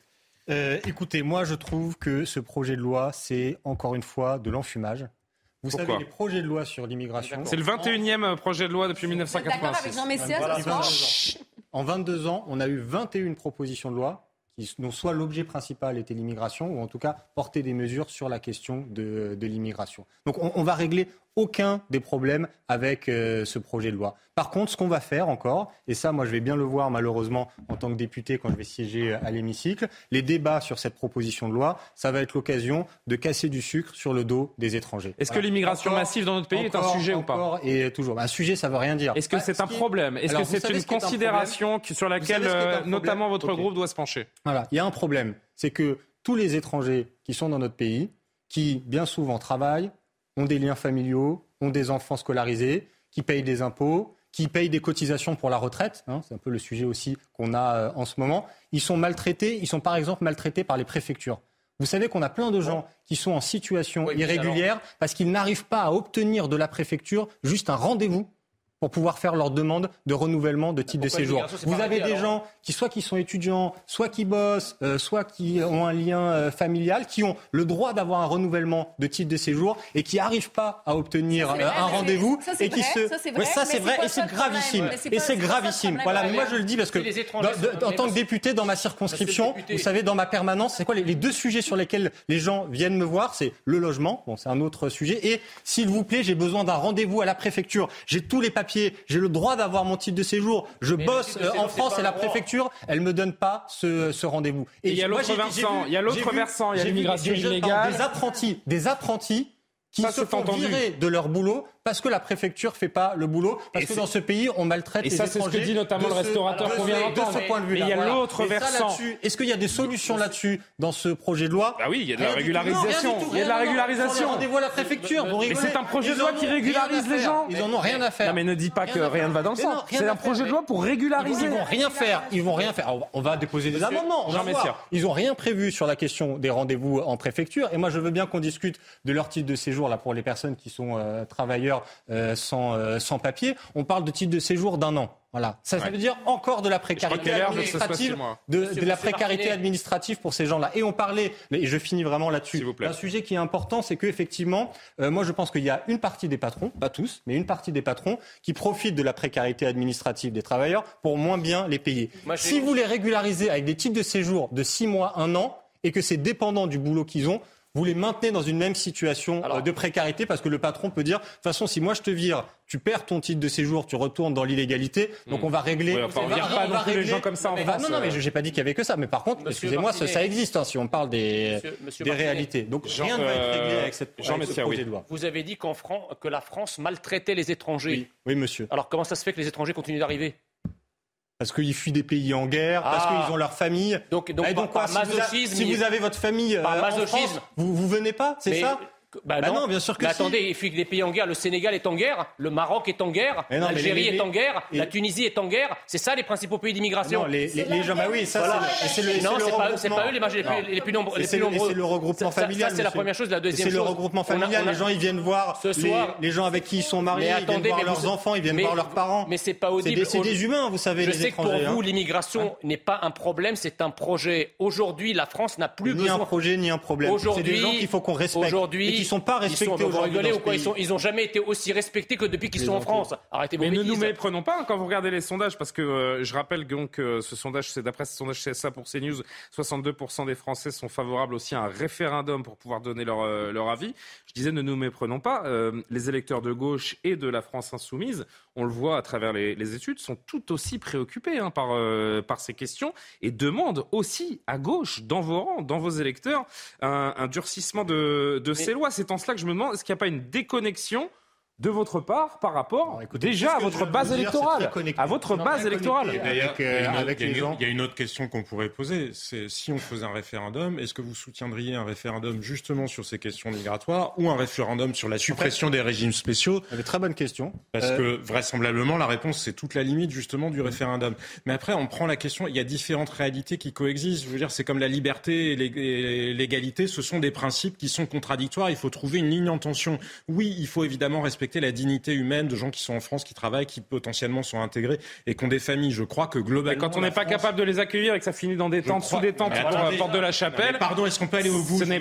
Écoutez, moi je trouve que ce projet de loi, c'est encore une fois de l'enfumage. Vous savez, les projets de loi sur l'immigration... C'est le 21e projet de loi depuis 1986. D'accord avec Jean Messiha, en 22 ans, on a eu 21 propositions de loi dont soit l'objet principal était l'immigration, ou en tout cas porter des mesures sur la question de l'immigration. Donc on va régler aucun des problèmes avec ce projet de loi. Par contre, ce qu'on va faire encore, et ça moi je vais bien le voir malheureusement en tant que député quand je vais siéger à l'hémicycle, les débats sur cette proposition de loi, ça va être l'occasion de casser du sucre sur le dos des étrangers. Est-ce que l'immigration massive dans notre pays est un sujet ou pas ? Et toujours, un sujet ça veut rien dire. Est-ce que c'est un problème ? Est-ce que c'est une considération sur laquelle notamment votre groupe doit se pencher ? Voilà, il y a un problème, c'est que tous les étrangers qui sont dans notre pays, qui bien souvent travaillent, ont des liens familiaux, ont des enfants scolarisés, qui payent des impôts, qui payent des cotisations pour la retraite. Hein, c'est un peu le sujet aussi qu'on a en ce moment. Ils sont maltraités. Ils sont par exemple maltraités par les préfectures. Vous savez qu'on a plein de gens qui sont en situation irrégulière parce qu'ils n'arrivent pas à obtenir de la préfecture juste un rendez-vous pour pouvoir faire leur demande de renouvellement de titre de séjour. Vous avez des gens qui soit qui sont étudiants, soit qui bossent, soit qui ont un lien familial, qui ont le droit d'avoir un renouvellement de titre de séjour et qui n'arrivent pas à obtenir un rendez-vous. Ça c'est vrai et c'est gravissime. Et c'est gravissime. Voilà, mais moi je le dis parce que en tant que député dans ma circonscription, vous savez, dans ma permanence, c'est quoi les deux sujets sur lesquels les gens viennent me voir, c'est le logement, bon c'est un autre sujet, et s'il vous plaît j'ai besoin d'un rendez-vous à la préfecture, j'ai tous les papiers. J'ai le droit d'avoir mon titre de séjour. Je bosse en France et la préfecture, elle me donne pas ce rendez-vous. Et il y a l'autre versant. Il y a l'autre versant. Il y a l'immigration illégale. Des apprentis qui se font virer de leur boulot parce que la préfecture fait pas le boulot, parce que dans ce pays on maltraite les étrangers. Et ça, c'est ce que dit notamment le restaurateur qu'on vient d'entendre. De ce point de vue-là, il y a l'autre versant. Est-ce qu'il y a des solutions là-dessus dans ce projet de loi ? Ah oui, il y a de la régularisation. Il y a de la régularisation. Rendez-vous à la préfecture. Mais c'est un projet de loi qui régularise les gens. Ils en ont rien à faire. Non mais ne dis pas que rien ne va dans le sens. C'est un projet de loi pour régulariser. Ils vont rien faire. On va déposer des amendements. Ils ont rien prévu sur la question des rendez-vous en préfecture. Et moi, je veux bien qu'on discute de leur titre de séjour là pour les personnes qui sont travailleurs. Sans papier, on parle de titre de séjour d'un an. Voilà. Ça veut dire encore de la précarité administrative, pour ces gens-là. Et on parlait, et je finis vraiment là-dessus, un sujet qui est important, c'est qu'effectivement, moi je pense qu'il y a une partie des patrons, pas tous, mais une partie des patrons qui profitent de la précarité administrative des travailleurs pour moins bien les payer. Si vous les régularisez avec des titres de séjour de 6 mois, 1 an, et que c'est dépendant du boulot qu'ils ont, vous les maintenez dans une même situation de précarité parce que le patron peut dire, de toute façon, si moi je te vire, tu perds ton titre de séjour, tu retournes dans l'illégalité, donc on va régler. Ouais, enfin, on ne vire pas non plus les gens comme ça en France. Non, mais je n'ai pas dit qu'il n'y avait que ça. Mais par contre, excusez-moi, ça existe, hein, si on parle des réalités. Donc rien ne va être réglé avec ce projet de loi. Vous avez dit que la France maltraitait les étrangers. Oui, monsieur. Alors comment ça se fait que les étrangers continuent d'arriver ? Parce qu'ils fuient des pays en guerre, parce qu'ils ont leur famille. Si vous avez votre famille en France, vous venez pas, c'est ça ? Non, bien sûr que si. Attendez, ils fuient des pays en guerre. Le Sénégal est en guerre, le Maroc est en guerre, l'Algérie est en guerre, la Tunisie est en guerre. C'est ça les principaux pays d'immigration. Non, les gens, c'est pas eux les plus nombreux. C'est le regroupement familial. Ça, c'est la première chose. La deuxième chose, c'est le regroupement familial. Les gens, ils viennent voir les gens avec qui ils sont mariés, ils viennent voir leurs enfants, ils viennent voir leurs parents. Mais c'est pas audible. C'est des humains, vous savez. Je sais que pour vous, l'immigration n'est pas un problème, c'est un projet. Aujourd'hui, la France n'a plus besoin ni un projet ni un problème. C'est des gens qu'il faut qu'on respecte. Ils sont pas respectés aujourd'hui. Ils ont jamais été aussi respectés que depuis qu'ils sont en France. Arrêtez vos bêtises. Mais ne nous méprenons pas quand vous regardez les sondages, parce que je rappelle donc ce sondage, c'est d'après ce sondage CSA pour CNews, 62% des Français sont favorables aussi à un référendum pour pouvoir donner leur avis. Je disais, ne nous méprenons pas. Les électeurs de gauche et de la France insoumise, on le voit à travers les études, sont tout aussi préoccupés par ces questions et demandent aussi à gauche, dans vos électeurs, un durcissement de ces lois. C'est en cela que je me demande, est-ce qu'il n'y a pas une déconnexion de votre part par rapport à votre base électorale, Il y a une autre question qu'on pourrait poser, c'est si on faisait un référendum, est-ce que vous soutiendriez un référendum justement sur ces questions migratoires ou un référendum sur la suppression des régimes spéciaux ? Très bonne question. Parce que vraisemblablement la réponse c'est toute la limite justement du référendum. Mais après on prend la question, il y a différentes réalités qui coexistent. Je veux dire, c'est comme la liberté et l'égalité, ce sont des principes qui sont contradictoires. Il faut trouver une ligne en tension. Oui, il faut évidemment respecter la dignité humaine de gens qui sont en France, qui travaillent, qui potentiellement sont intégrés et qui ont des familles. Je crois que globalement... Mais quand on n'est pas capable de les accueillir et que ça finit dans des tentes, sous des tentes, à la porte de la Chapelle... Pardon, est-ce qu'on peut aller au bout ? Je vous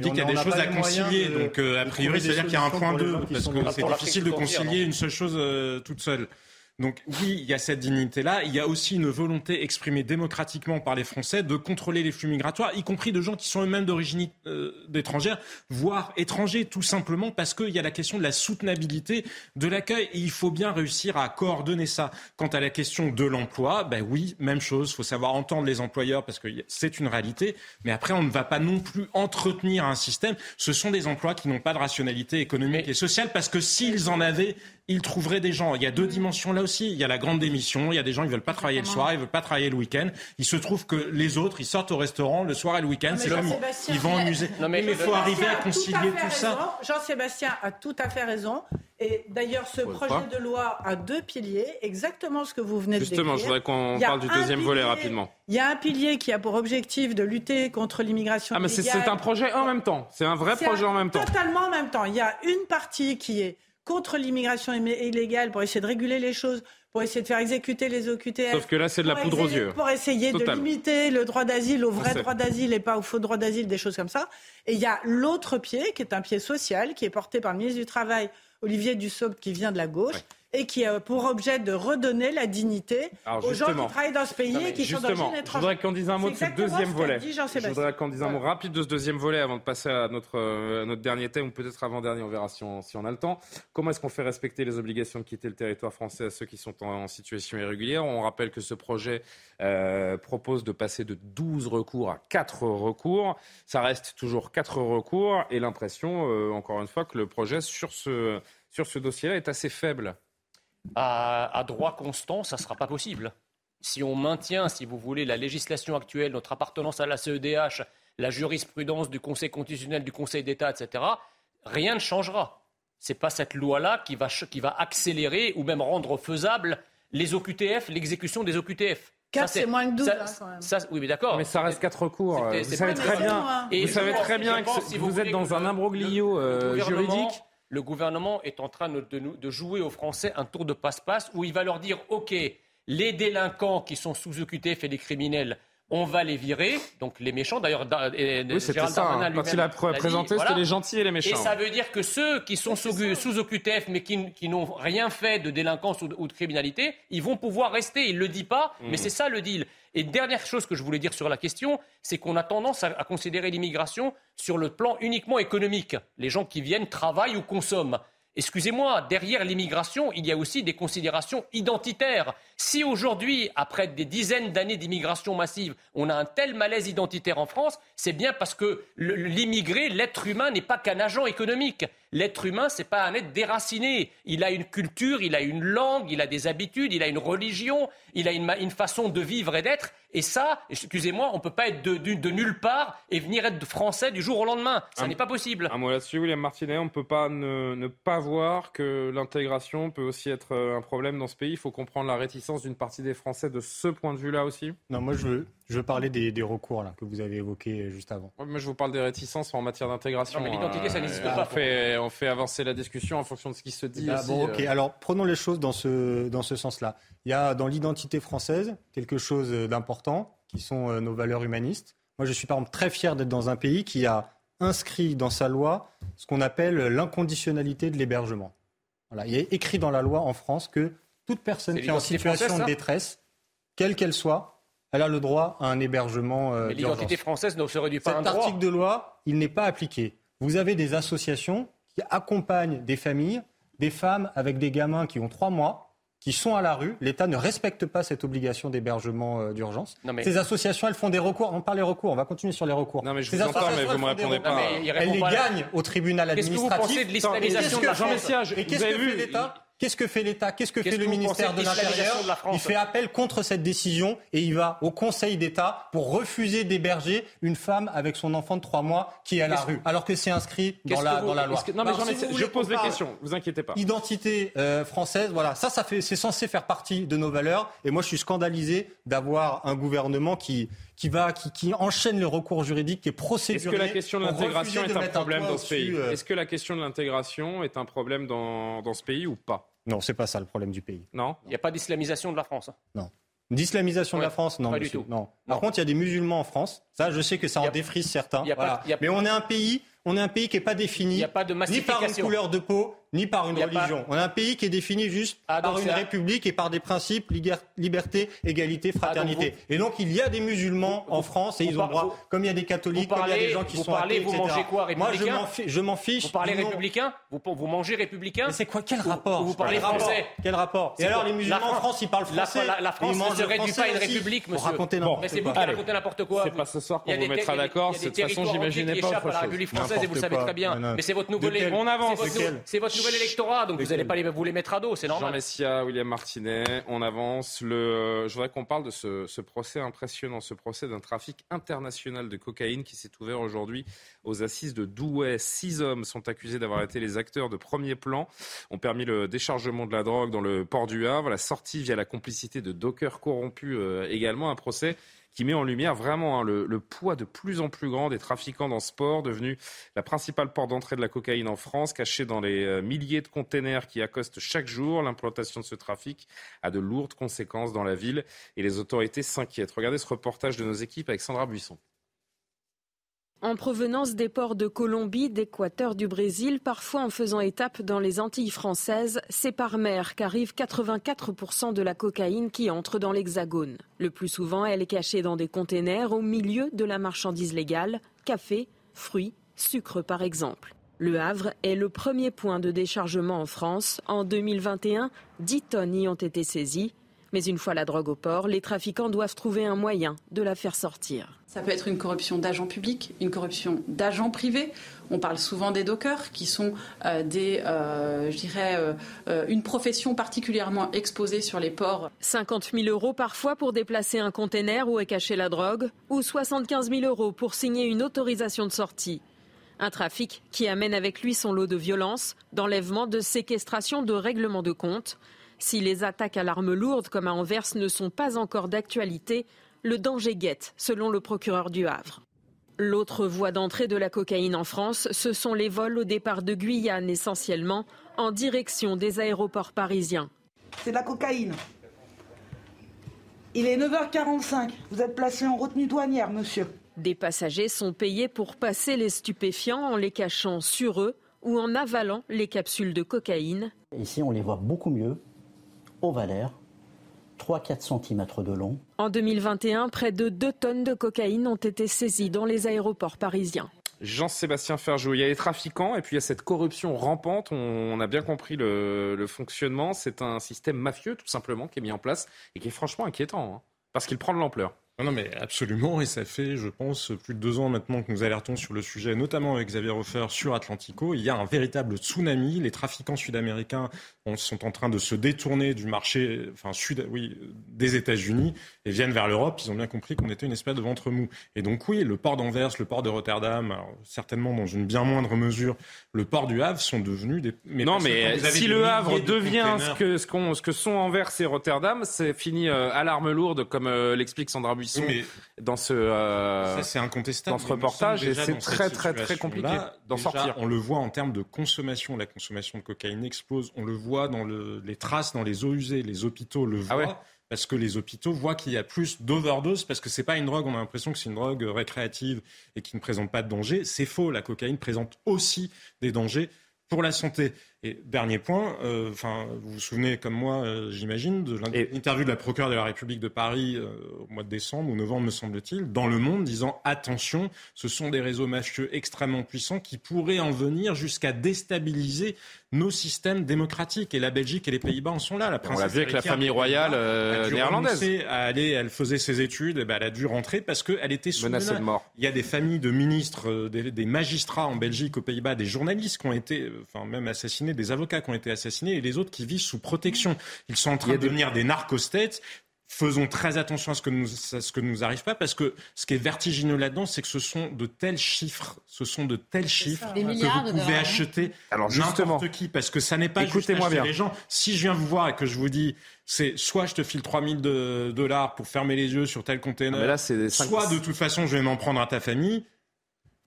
dis qu'il y a des choses à concilier, donc a priori, c'est-à-dire qu'il y a un point 2, parce que c'est difficile de concilier une seule chose toute seule. Donc oui, il y a cette dignité-là. Il y a aussi une volonté exprimée démocratiquement par les Français de contrôler les flux migratoires, y compris de gens qui sont eux-mêmes d'origine étrangère, voire étrangers, tout simplement parce qu'il y a la question de la soutenabilité de l'accueil. Et il faut bien réussir à coordonner ça. Quant à la question de l'emploi, ben oui, même chose. Il faut savoir entendre les employeurs parce que c'est une réalité. Mais après, on ne va pas non plus entretenir un système. Ce sont des emplois qui n'ont pas de rationalité économique et sociale parce que s'ils en avaient, ils trouveraient des gens. Il y a deux dimensions là aussi. Il y a la grande démission, il y a des gens qui ne veulent pas travailler le soir, ils ne veulent pas travailler le week-end. Il se trouve que les autres, ils sortent au restaurant le soir et le week-end. C'est là où ils vont au musée. Mais il faut arriver à concilier tout ça. Jean-Sébastien a tout à fait raison. Et d'ailleurs, ce projet de loi a deux piliers, exactement ce que vous venez de décrire. Justement, je voudrais qu'on parle du deuxième volet rapidement. Il y a un pilier qui a pour objectif de lutter contre l'immigration illégale. C'est un projet en même temps. C'est un vrai projet en même temps. Totalement en même temps. Il y a une partie qui est contre l'immigration illégale, pour essayer de réguler les choses, pour essayer de faire exécuter les OQTF. Sauf que là, c'est de la poudre aux yeux. Pour essayer de limiter le droit d'asile au vrai droit d'asile et pas au faux droit d'asile, des choses comme ça. Et il y a l'autre pied, qui est un pied social, qui est porté par le ministre du Travail, Olivier Dussopt, qui vient de la gauche, et qui a pour objet de redonner la dignité aux gens qui travaillent dans ce pays et qui sont dans le pays. Je voudrais qu'on dise un mot de ce deuxième volet. Je voudrais qu'on dise un mot rapide de ce deuxième volet avant de passer à notre dernier thème, ou peut-être avant-dernier, on verra si on a le temps. Comment est-ce qu'on fait respecter les obligations de quitter le territoire français à ceux qui sont en situation irrégulière ? On rappelle que ce projet propose de passer de 12 recours à 4 recours. Ça reste toujours 4 recours et l'impression, encore une fois, que le projet sur ce dossier-là est assez faible. À droit constant, ça ne sera pas possible. Si on maintient, si vous voulez, la législation actuelle, notre appartenance à la CEDH, la jurisprudence du Conseil constitutionnel, du Conseil d'État, etc., rien ne changera. Ce n'est pas cette loi-là qui va accélérer ou même rendre faisable les OQTF, l'exécution des OQTF. 4, c'est moins que 12. Oui, mais d'accord. Mais ça reste 4 recours. Vous savez très bien que vous êtes dans un imbroglio juridique. Le gouvernement est en train de jouer aux Français un tour de passe-passe où il va leur dire « Ok, les délinquants qui sont sous OQTF et les criminels, on va les virer. » Donc les méchants, d'ailleurs, Gérald Darmanin lui-même. Quand il a présenté, c'était les gentils et les méchants. Et ça veut dire que ceux qui sont sous OQTF mais qui n'ont rien fait de délinquance ou de criminalité, ils vont pouvoir rester. Il ne le dit pas, mais c'est ça le deal. Et dernière chose que je voulais dire sur la question, c'est qu'on a tendance à considérer l'immigration sur le plan uniquement économique. Les gens qui viennent travaillent ou consomment. Excusez-moi, derrière l'immigration, il y a aussi des considérations identitaires. Si aujourd'hui, après des dizaines d'années d'immigration massive, on a un tel malaise identitaire en France, c'est bien parce que l'immigré, l'être humain, n'est pas qu'un agent économique. L'être humain, c'est pas un être déraciné. Il a une culture, il a une langue, il a des habitudes, il a une religion, il a une façon de vivre et d'être. Et ça, excusez-moi, on ne peut pas être de nulle part et venir être français du jour au lendemain. Ça n'est pas possible. Un mot là-dessus, William Martinet, on ne peut pas ne pas voir que l'intégration peut aussi être un problème dans ce pays. Il faut comprendre la réticence d'une partie des Français de ce point de vue-là aussi. Non, moi je veux parler des recours là, que vous avez évoqués juste avant. Ouais, moi je vous parle des réticences en matière d'intégration. Non, mais l'identité, ça n'existe pas. On fait avancer la discussion en fonction de ce qui se dit. Alors prenons les choses dans ce sens-là. Il y a dans l'identité française quelque chose d'important, qui sont nos valeurs humanistes. Moi, je suis par exemple très fier d'être dans un pays qui a inscrit dans sa loi ce qu'on appelle l'inconditionnalité de l'hébergement. Voilà. Il est écrit dans la loi en France que toute personne qui est en situation de détresse, quelle qu'elle soit, elle a le droit à un hébergement d'urgence. Mais l'identité française ne se réduit pas à un droit. Cet article de loi, il n'est pas appliqué. Vous avez des associations qui accompagnent des familles, des femmes avec des gamins qui ont 3 mois, qui sont à la rue. L'État ne respecte pas cette obligation d'hébergement d'urgence. Ces associations, elles font des recours. On parle des recours, on va continuer sur les recours. Non, mais je vous entends, mais vous ne me répondez pas. Elles les gagnent au tribunal administratif. Qu'est-ce que vous pensez de l'islamisation de la France ? Et qu'est-ce que fait l'État ? Qu'est-ce que fait l'État ? Qu'est-ce que fait le ministère de l'Intérieur ? Il fait appel contre cette décision et il va au Conseil d'État pour refuser d'héberger une femme avec son enfant de 3 mois qui est à la rue, alors que c'est inscrit dans la loi. Non, mais je pose les questions, vous inquiétez pas. Identité française, voilà, c'est censé faire partie de nos valeurs et moi je suis scandalisé d'avoir un gouvernement qui enchaîne les recours juridiques, qui est procéduré. Est-ce que la question de l'intégration est un problème dans ce pays ? Est-ce que la question de l'intégration est un problème dans ce pays ou pas ? Non, c'est pas ça le problème du pays. Non, il n'y a pas d'islamisation de la France. Non. D'islamisation de la France, non. Pas du tout. Non. Par contre, il y a des musulmans en France. Ça, je sais que ça en défrise certains. Voilà. Mais on est un pays qui n'est pas défini ni par une couleur de peau, ni par une religion. Pas... On a un pays qui est défini juste par une république et par des principes, liberté, égalité, fraternité. Et donc il y a des musulmans en France et ils ont droit, comme il y a des catholiques, comme il y a des gens qui sont athées, etc. Vous mangez quoi, républicain ? Moi je m'en fiche. Vous parlez républicain ? Vous mangez républicain ? Mais c'est quoi ? Quel rapport ? Vous parlez français ? Quel rapport ? Et alors les musulmans en France, ils parlent français ? La France ne se réduit pas à une république, monsieur. C'est vous qui racontez n'importe quoi. C'est pas ce soir qu'on vous mettra d'accord. De toute façon, j'imaginais pas. La République française, et vous le savez très bien. Mais c'est votre nouvel. On avance. C'est votre nouvel électorat, donc vous n'allez pas vous les mettre à dos, c'est normal. Jean Messiha, William Martinet, on avance. Je voudrais qu'on parle de ce procès impressionnant, ce procès d'un trafic international de cocaïne qui s'est ouvert aujourd'hui aux assises de Douai. 6 hommes sont accusés d'avoir été les acteurs de premier plan, ont permis le déchargement de la drogue dans le port du Havre, la sortie via la complicité de dockers corrompus également, un procès qui met en lumière vraiment le poids de plus en plus grand des trafiquants dans ce port, devenu la principale porte d'entrée de la cocaïne en France, cachée dans les milliers de containers qui accostent chaque jour. L'implantation de ce trafic a de lourdes conséquences dans la ville et les autorités s'inquiètent. Regardez ce reportage de nos équipes avec Sandra Buisson. En provenance des ports de Colombie, d'Équateur, du Brésil, parfois en faisant étape dans les Antilles françaises, c'est par mer qu'arrive 84% de la cocaïne qui entre dans l'Hexagone. Le plus souvent, elle est cachée dans des containers au milieu de la marchandise légale, café, fruits, sucre par exemple. Le Havre est le premier point de déchargement en France. En 2021, 10 tonnes y ont été saisies. Mais une fois la drogue au port, les trafiquants doivent trouver un moyen de la faire sortir. Ça peut être une corruption d'agents publics, une corruption d'agents privés. On parle souvent des dockers qui sont une profession particulièrement exposée sur les ports. 50 000 € parfois pour déplacer un conteneur où est cachée la drogue, ou 75 000 € pour signer une autorisation de sortie. Un trafic qui amène avec lui son lot de violences, d'enlèvements, de séquestrations, de règlements de comptes. Si les attaques à l'arme lourde comme à Anvers ne sont pas encore d'actualité, le danger guette, selon le procureur du Havre. L'autre voie d'entrée de la cocaïne en France, ce sont les vols au départ de Guyane, essentiellement en direction des aéroports parisiens. C'est de la cocaïne. Il est 9h45, vous êtes placé en retenue douanière, monsieur. Des passagers sont payés pour passer les stupéfiants en les cachant sur eux ou en avalant les capsules de cocaïne. Ici, on les voit beaucoup mieux. Au Valère, 3-4 cm de long. En 2021, près de 2 tonnes de cocaïne ont été saisies dans les aéroports parisiens. Jean-Sébastien Ferjou, il y a les trafiquants et puis il y a cette corruption rampante. On a bien compris le fonctionnement. C'est un système mafieux, tout simplement, qui est mis en place et qui est franchement inquiétant, hein, parce qu'il prend de l'ampleur. Non, mais absolument, et ça fait, je pense, plus de 2 ans maintenant que nous alertons sur le sujet, notamment avec Xavier Hofer sur Atlantico. Il y a un véritable tsunami. Les trafiquants sud-américains sont en train de se détourner du marché des États-Unis et viennent vers l'Europe. Ils ont bien compris qu'on était une espèce de ventre mou. Et donc oui, le port d'Anvers, le port de Rotterdam, alors, certainement dans une bien moindre mesure, le port du Havre sont devenus des... si le Havre devient ce que sont Anvers et Rotterdam, c'est fini à l'arme lourde, comme l'explique Sandra Buisson. Oui, dans c'est incontestable, dans ce reportage, et c'est très compliqué d'en sortir. On le voit en termes de consommation. La consommation de cocaïne explose. On le voit dans les traces dans les eaux usées. Les hôpitaux le voient. Ah ouais. Parce que les hôpitaux voient qu'il y a plus d'overdose, parce que c'est pas une drogue, on a l'impression que c'est une drogue récréative et qui ne présente pas de danger. C'est faux, la cocaïne présente aussi des dangers pour la santé. Et dernier point, vous vous souvenez comme moi, j'imagine, de l'interview de la procureure de la République de Paris au mois de décembre ou novembre, me semble-t-il, dans Le Monde, disant « Attention, ce sont des réseaux mafieux extrêmement puissants qui pourraient en venir jusqu'à déstabiliser nos systèmes démocratiques. » Et la Belgique et les Pays-Bas en sont là. La princesse, on l'a vu avec la famille royale néerlandaise. Elle faisait ses études, et elle a dû rentrer parce qu'elle était menacée de mort. Il y a des familles de ministres, des magistrats en Belgique, aux Pays-Bas, des journalistes qui ont été même assassinés, des avocats qui ont été assassinés et les autres qui vivent sous protection. Ils sont en train de devenir des narcos-states. Faisons très attention à ce que ne nous arrive pas, parce que ce qui est vertigineux là-dedans, c'est que ce sont de tels chiffres, que vous pouvez acheter n'importe qui, parce que ça n'est pas juste acheter les gens. Si je viens vous voir et que je vous dis, c'est soit je te file $3 000 pour fermer les yeux sur tel container, soit de toute façon je vais m'en prendre à ta famille.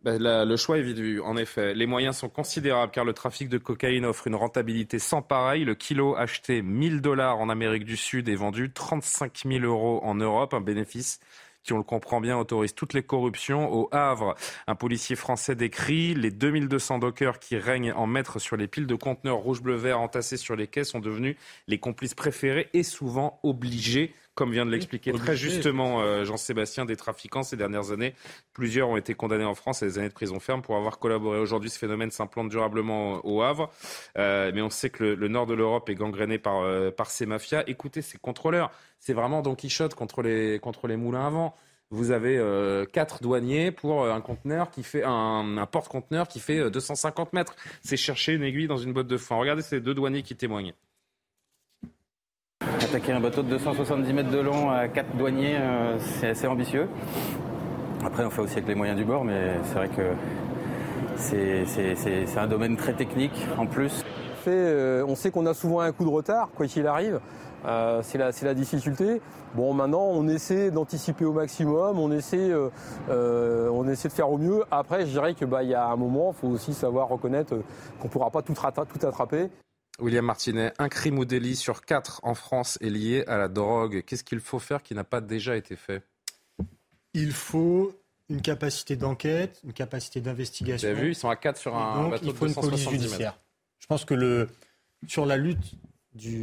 Le choix est vite vu, en effet. Les moyens sont considérables car le trafic de cocaïne offre une rentabilité sans pareille. Le kilo acheté $1 000 en Amérique du Sud est vendu 35 000 € en Europe, un bénéfice qui, on le comprend bien, autorise toutes les corruptions. Au Havre, un policier français décrit les 2200 dockers qui règnent en maître sur les piles de conteneurs rouge-bleu-vert entassés sur les quais sont devenus les complices préférés et souvent obligés, comme vient de l'expliquer très justement Jean-Sébastien, des trafiquants ces dernières années. Plusieurs ont été condamnés en France à des années de prison ferme pour avoir collaboré. Aujourd'hui, ce phénomène s'implante durablement au Havre. Mais on sait que le nord de l'Europe est gangréné par ces mafias. Écoutez, ces contrôleurs, c'est vraiment Don Quichotte contre les moulins à vent. Vous avez 4 douaniers pour un conteneur qui fait un porte-conteneur qui fait 250 mètres. C'est chercher une aiguille dans une botte de foin. Regardez ces 2 douaniers qui témoignent. Attaquer un bateau de 270 mètres de long à 4 douaniers, c'est assez ambitieux. Après, on fait aussi avec les moyens du bord, mais c'est vrai que c'est un domaine très technique en plus. On sait qu'on a souvent un coup de retard, quoi qu'il arrive. C'est la difficulté. Bon, maintenant, on essaie d'anticiper au maximum, on essaie de faire au mieux. Après, je dirais qu'il y a un moment, il faut aussi savoir reconnaître qu'on ne pourra pas tout attraper. William Martinet, un crime ou délit sur 4 en France est lié à la drogue. Qu'est-ce qu'il faut faire qui n'a pas déjà été fait ? Il faut une capacité d'enquête, une capacité d'investigation. Vous avez vu, ils sont à 4 sur un bateau de 270 mètres. Je pense que sur la lutte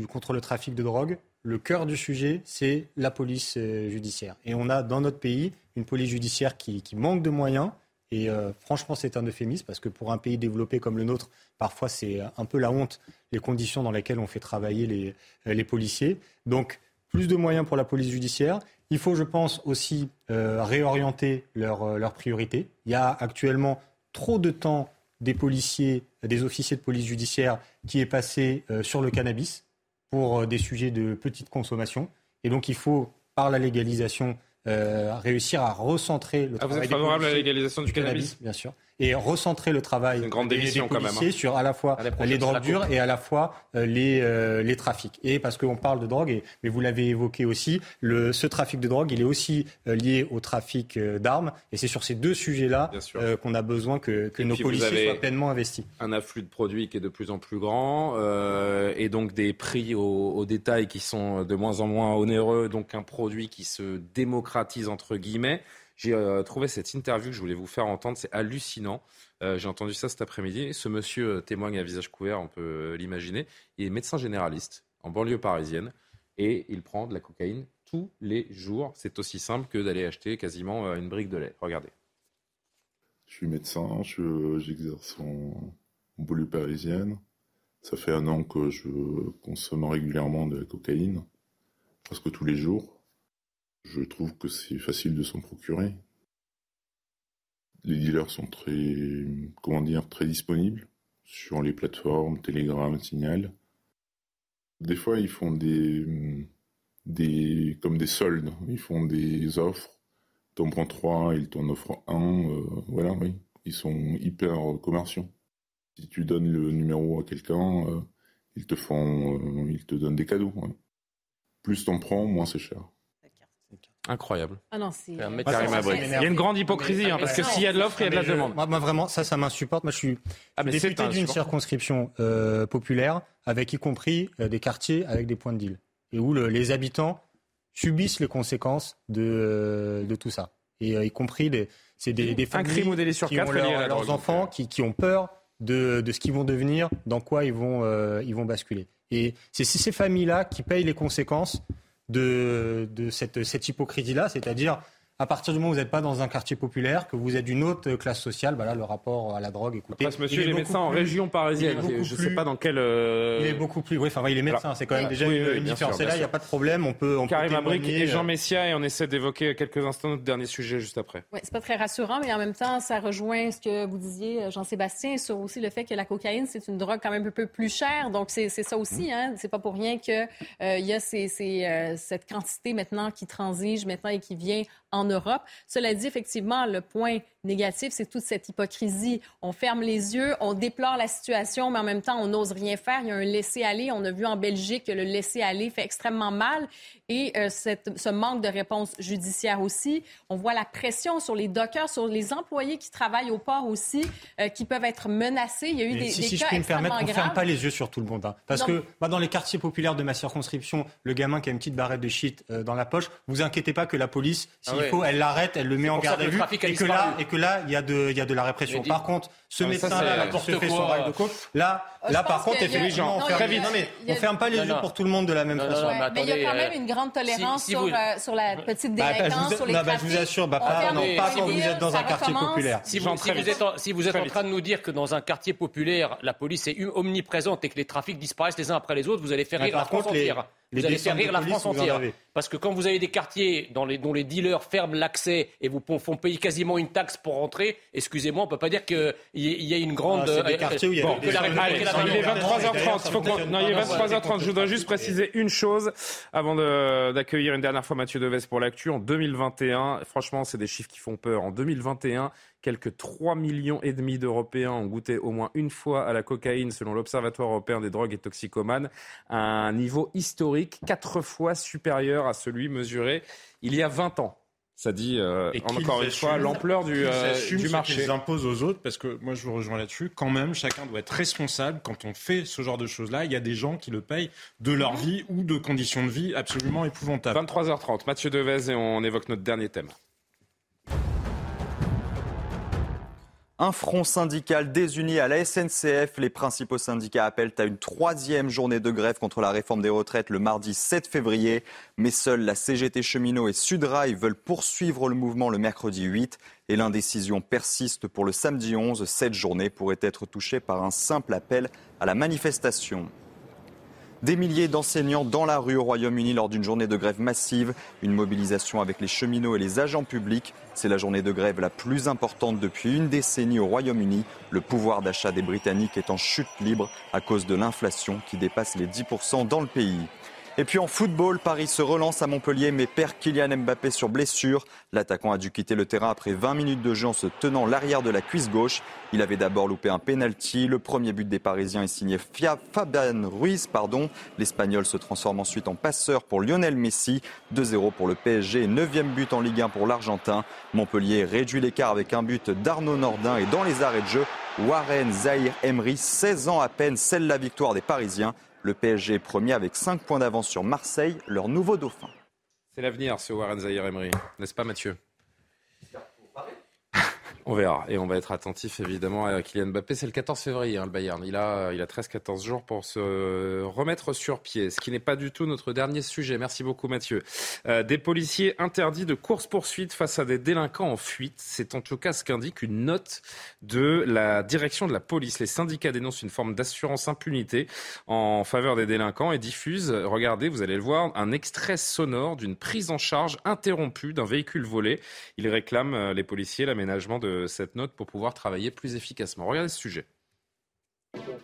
contre le trafic de drogue, le cœur du sujet, c'est la police judiciaire. Et on a dans notre pays une police judiciaire qui manque de moyens. Et franchement, c'est un euphémisme parce que pour un pays développé comme le nôtre, parfois c'est un peu la honte, les conditions dans lesquelles on fait travailler les policiers. Donc, plus de moyens pour la police judiciaire. Il faut, je pense, aussi réorienter leurs priorités. Il y a actuellement trop de temps des policiers, des officiers de police judiciaire qui est passé sur le cannabis pour des sujets de petite consommation. Et donc, il faut, par la légalisation, réussir à recentrer le travail. Vous êtes favorable à la légalisation du cannabis, bien sûr, et recentrer le travail des policiers sur à la fois les drogues dures et à la fois les trafics. Et parce qu'on parle de drogue, mais vous l'avez évoqué aussi, ce trafic de drogue, il est aussi lié au trafic d'armes. Et c'est sur ces 2 sujets-là qu'on a besoin que nos policiers soient pleinement investis. Un afflux de produits qui est de plus en plus grand et donc des prix au détail qui sont de moins en moins onéreux, donc un produit qui se démocratise entre guillemets. J'ai trouvé cette interview que je voulais vous faire entendre, c'est hallucinant. J'ai entendu ça cet après-midi. Ce monsieur témoigne à visage couvert, on peut l'imaginer. Il est médecin généraliste en banlieue parisienne et il prend de la cocaïne tous les jours. C'est aussi simple que d'aller acheter quasiment une brique de lait. Regardez. Je suis médecin, j'exerce en banlieue parisienne. Ça fait 1 an que je consomme régulièrement de la cocaïne, presque tous les jours. Je trouve que c'est facile de s'en procurer. Les dealers sont très disponibles sur les plateformes, Telegram, Signal. Des fois, ils font comme des soldes. Ils font des offres. T'en prends 3, ils t'en offrent 1. Voilà, oui. Ils sont hyper commerciaux. Si tu donnes le numéro à quelqu'un, ils te donnent des cadeaux. Ouais. Plus t'en prends, moins c'est cher. Incroyable. Ah non, il y a une grande hypocrisie, parce que s'il y a de l'offre, il y a de la demande. Moi, vraiment, ça m'insupporte. Moi, je suis député d'une circonscription populaire, avec y compris des quartiers avec des points de deal, et où les habitants subissent les conséquences de tout ça. Et y compris des familles qui ont leurs enfants qui ont peur de ce qu'ils vont devenir, dans quoi ils vont basculer. Et c'est ces familles-là qui payent les conséquences de cette hypocrisie-là, c'est-à-dire à partir du moment où vous n'êtes pas dans un quartier populaire, que vous êtes d'une autre classe sociale, bah là, le rapport à la drogue, écoutez... Après, ce monsieur, il est médecin en région parisienne, je ne sais pas dans quel... Il est beaucoup plus... Oui, enfin, il est médecin, alors, c'est quand même déjà une différence. Là, il n'y a pas de problème, on peut Karima Brik et Jean Messiha, et on essaie d'évoquer quelques instants notre dernier sujet juste après. Oui, ce n'est pas très rassurant, mais en même temps, ça rejoint ce que vous disiez, Jean-Sébastien, sur aussi le fait que la cocaïne, c'est une drogue quand même un peu plus chère, donc c'est ça aussi, hein. C'est pas pour rien qu'il y a cette quantité maintenant qui transige maintenant et qui vient en Europe. Cela dit, effectivement, le point négatif, c'est toute cette hypocrisie. On ferme les yeux, on déplore la situation, mais en même temps, on n'ose rien faire. Il y a un laisser-aller. On a vu en Belgique que le laisser-aller fait extrêmement mal. Et ce manque de réponse judiciaire aussi. On voit la pression sur les dockers, sur les employés qui travaillent au port aussi, qui peuvent être menacés. Il y a eu des cas extrêmement graves. Si je peux me permettre, on ne ferme pas les yeux sur tout le monde. Hein, parce que moi, dans les quartiers populaires de ma circonscription, le gamin qui a une petite barrette de shit dans la poche, vous inquiétez pas que la police, s'il faut, elle l'arrête, elle le met en garde à vue. Et que là, il y a de la répression. Par contre, ce médecin-là, qui se fait son rail de coke, là par contre, effectivement, on ferme pas les yeux pour tout le monde de la même façon. Mais il y a quand même une grande tolérance sur la petite délinquance, sur les trafics. Je vous assure, pas quand vous êtes dans un quartier populaire. Si vous êtes en train de nous dire que dans un quartier populaire, la police est omniprésente et que les trafics disparaissent les uns après les autres, vous allez faire rire la France entière. Vous allez faire rire la France entière. Parce que quand vous avez des quartiers dont les dealers ferment l'accès et vous font payer quasiment une taxe pour rentrer, excusez-moi, on ne peut pas dire qu'il y a une grande... C'est des quartiers où il y a... Il est 23h30. Je voudrais juste préciser une chose avant d'accueillir une dernière fois Mathieu Devès pour l'actu. En 2021, franchement, c'est des chiffres qui font peur. En 2021, quelques 3,5 millions d'Européens ont goûté au moins une fois à la cocaïne, selon l'Observatoire européen des drogues et toxicomanes, à un niveau historique 4 fois supérieur à celui mesuré il y a 20 ans. Ça dit, encore une fois, l'ampleur du marché. Qu'ils imposent aux autres, parce que moi je vous rejoins là-dessus, quand même, chacun doit être responsable quand on fait ce genre de choses-là. Il y a des gens qui le payent de leur vie ou de conditions de vie absolument épouvantables. 23h30, Mathieu Devès, et on évoque notre dernier thème. Un front syndical désuni à la SNCF. Les principaux syndicats appellent à une 3e journée de grève contre la réforme des retraites le mardi 7 février. Mais seuls la CGT Cheminot et Sudrail veulent poursuivre le mouvement le mercredi 8. Et l'indécision persiste pour le samedi 11. Cette journée pourrait être touchée par un simple appel à la manifestation. Des milliers d'enseignants dans la rue au Royaume-Uni lors d'une journée de grève massive. Une mobilisation avec les cheminots et les agents publics. C'est la journée de grève la plus importante depuis une décennie au Royaume-Uni. Le pouvoir d'achat des Britanniques est en chute libre à cause de l'inflation qui dépasse les 10% dans le pays. Et puis en football, Paris se relance à Montpellier mais perd Kylian Mbappé sur blessure. L'attaquant a dû quitter le terrain après 20 minutes de jeu en se tenant l'arrière de la cuisse gauche. Il avait d'abord loupé un penalty. Le premier but des Parisiens est signé Fabian Ruiz. L'Espagnol se transforme ensuite en passeur pour Lionel Messi. 2-0 pour le PSG, 9e but en Ligue 1 pour l'Argentin. Montpellier réduit l'écart avec un but d'Arnaud Nordin et dans les arrêts de jeu, Warren Zaïre-Emery, 16 ans à peine, scelle la victoire des Parisiens. Le PSG est premier avec 5 points d'avance sur Marseille, leur nouveau dauphin. C'est l'avenir, ce Warren Zaïre-Emery, n'est-ce pas Mathieu ? On verra et on va être attentif évidemment à Kylian Mbappé. C'est le 14 février le Bayern. Il a 13-14 jours pour se remettre sur pied, ce qui n'est pas du tout notre dernier sujet. Merci beaucoup Mathieu. Des policiers interdits de course-poursuite face à des délinquants en fuite. C'est en tout cas ce qu'indique une note de la direction de la police. Les syndicats dénoncent une forme d'assurance impunité en faveur des délinquants et diffusent, regardez, vous allez le voir, un extrait sonore d'une prise en charge interrompue d'un véhicule volé. Ils réclament, les policiers, l'aménagement de cette note pour pouvoir travailler plus efficacement. Regardez ce sujet.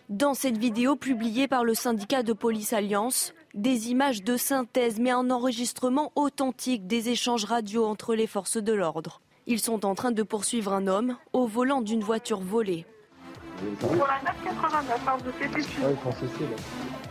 Dans cette vidéo publiée par le syndicat de police Alliance, des images de synthèse mais un enregistrement authentique des échanges radio entre les forces de l'ordre. Ils sont en train de poursuivre un homme au volant d'une voiture volée. Pour la 989, vous faites étude.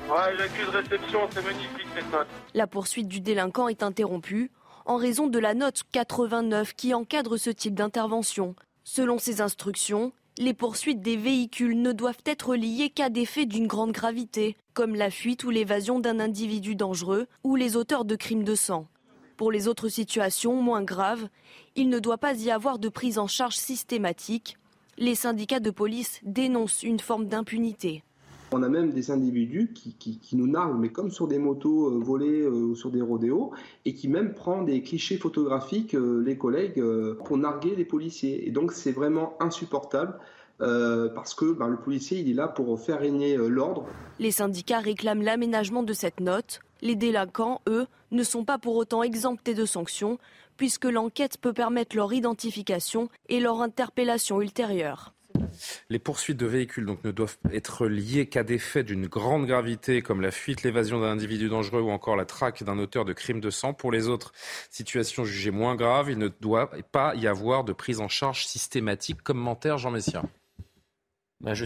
Ouais, j'accuse réception, c'est magnifique cette note. La poursuite du délinquant est interrompue en raison de la note 89 qui encadre ce type d'intervention. Selon ces instructions, les poursuites des véhicules ne doivent être liées qu'à des faits d'une grande gravité, comme la fuite ou l'évasion d'un individu dangereux ou les auteurs de crimes de sang. Pour les autres situations moins graves, il ne doit pas y avoir de prise en charge systématique. Les syndicats de police dénoncent une forme d'impunité. On a même des individus qui nous narguent, mais comme sur des motos volées ou sur des rodéos, et qui même prend des clichés photographiques, les collègues, pour narguer les policiers. Et donc c'est vraiment insupportable, parce que le policier il est là pour faire régner l'ordre. Les syndicats réclament l'aménagement de cette note. Les délinquants, eux, ne sont pas pour autant exemptés de sanctions, puisque l'enquête peut permettre leur identification et leur interpellation ultérieure. Les poursuites de véhicules donc, ne doivent être liées qu'à des faits d'une grande gravité comme la fuite, l'évasion d'un individu dangereux ou encore la traque d'un auteur de crime de sang. Pour les autres situations jugées moins graves, il ne doit pas y avoir de prise en charge systématique. Commentaire Jean Messiha. Ben je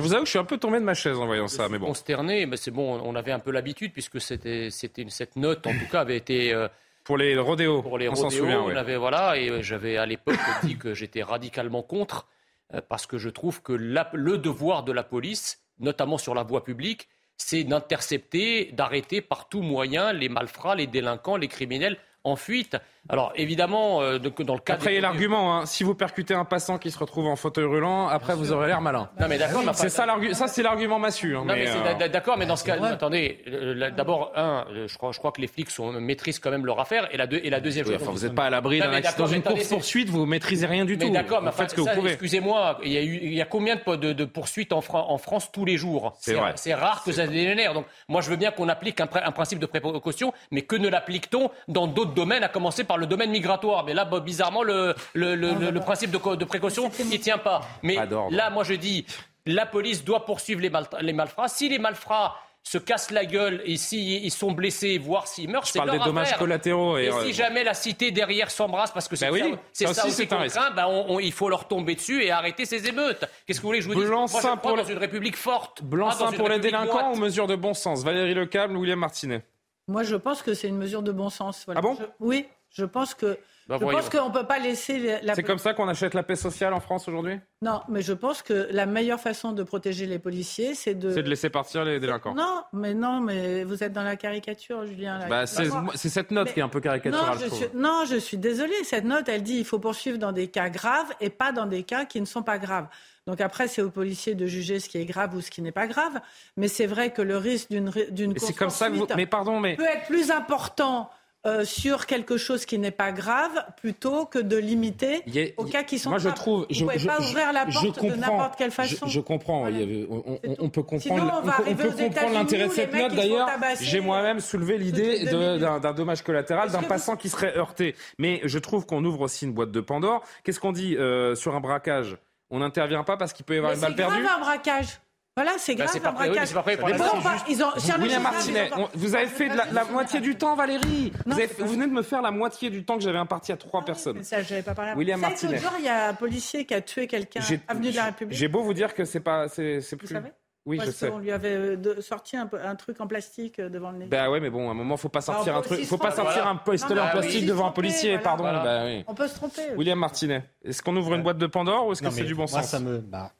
vous avoue que je suis un peu tombé de ma chaise en voyant ça, mais bon. Consterné, mais c'est bon, on avait un peu l'habitude puisque c'était cette note en tout cas avait été pour les rodéos. Pour les rodéos, s'en souvient, on avait voilà, et j'avais à l'époque dit que j'étais radicalement contre parce que je trouve que le devoir de la police, notamment sur la voie publique, c'est d'intercepter, d'arrêter par tout moyen les malfrats, les délinquants, les criminels en fuite. Alors évidemment, dans le cadre... Après, il y a l'argument, hein, si vous percutez un passant qui se retrouve en fauteuil roulant, après vous aurez l'air malin. Non mais d'accord, c'est ça, ça c'est l'argument massu. Hein, non mais c'est d'accord, mais dans ce cas, attendez, d'abord, je crois que les flics maîtrisent quand même leur affaire, et la deuxième... Oui, enfin, vous n'êtes pas à l'abri d'un accident, dans une course-poursuite, vous ne maîtrisez rien du tout. Mais d'accord, mais faites ce que vous pouvez. Excusez-moi, il y a combien de poursuites en France tous les jours ? C'est vrai. C'est rare que ça dégénère. Donc moi je veux bien qu'on applique un principe de précaution, mais que ne l'applique-t-on dans d'autres domaines, à commencer par le domaine migratoire, mais là bizarrement le principe de précaution n'y tient pas. Mais là, moi je dis, la police doit poursuivre les malfrats. Si les malfrats se cassent la gueule et s'ils sont blessés, voire s'ils meurent, c'est leur affaire. Je parle des dommages collatéraux. Et si jamais la cité derrière s'embrasse, parce que c'est ça aussi qu'on craint, il faut leur tomber dessus et arrêter ces émeutes. Qu'est-ce que vous voulez que je vous dise ? Moi, je crois dans une République forte. Blanc-seing pour les délinquants ou mesure de bon sens ? Valérie Lecable ou William Martinet ? Moi, je pense que c'est une mesure de bon sens. Voilà. Ah bon ? Oui. Je pense que qu'on peut pas laisser la. C'est comme ça qu'on achète la paix sociale en France aujourd'hui ? Non, mais je pense que la meilleure façon de protéger les policiers, c'est de laisser partir les délinquants. Non, mais vous êtes dans la caricature, Julien. C'est cette note qui est un peu caricaturale. Je suis désolée. Cette note, elle dit il faut poursuivre dans des cas graves et pas dans des cas qui ne sont pas graves. Donc après, c'est aux policiers de juger ce qui est grave ou ce qui n'est pas grave. Mais c'est vrai que le risque d'une course poursuite peut être plus important. Sur quelque chose qui n'est pas grave, plutôt que de limiter aux cas qui sont graves. Vous ne pouvez pas ouvrir la porte de n'importe quelle façon. Je comprends. Voilà. On peut comprendre. L'intérêt de cette note. D'ailleurs, j'ai moi-même soulevé l'idée d'un dommage collatéral, d'un passant qui serait heurté. Mais je trouve qu'on ouvre aussi une boîte de Pandore. Qu'est-ce qu'on dit sur un braquage ? On n'intervient pas parce qu'il peut y avoir une balle perdue. C'est grave un braquage. Voilà, c'est grave, un braquage. William Martinet, vous avez fait la moitié du temps, Valérie. Vous venez de me faire la moitié du temps que j'avais imparti à trois personnes. Ça, j'avais pas parlé. William Martinet. L'autre jour, il y a un policier qui a tué quelqu'un avenue de la République. J'ai beau vous dire que c'est pas, c'est plus. Vous savez ? Oui, parce qu'on lui avait sorti un truc en plastique devant le nez. Bah ouais, mais bon, à un moment, faut pas sortir un pistolet en plastique devant un policier, pardon. Bah oui. On peut se tromper. William Martinet, est-ce qu'on ouvre une boîte de Pandore ou est-ce que c'est du bon sens ?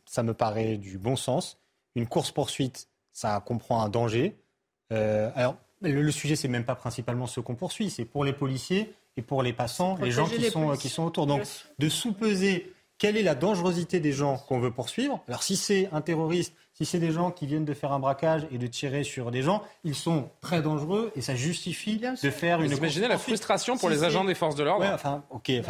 Ça me paraît du bon sens. Une course-poursuite, ça comprend un danger. Alors, le sujet, c'est même pas principalement ceux qu'on poursuit, c'est pour les policiers et pour les passants, les gens qui sont autour. Donc, de sous-peser quelle est la dangerosité des gens qu'on veut poursuivre. Alors, si c'est un terroriste, si c'est des gens qui viennent de faire un braquage et de tirer sur des gens, ils sont très dangereux et ça justifie de faire une course-poursuite. Vous imaginez la frustration pour les agents des forces de l'ordre ?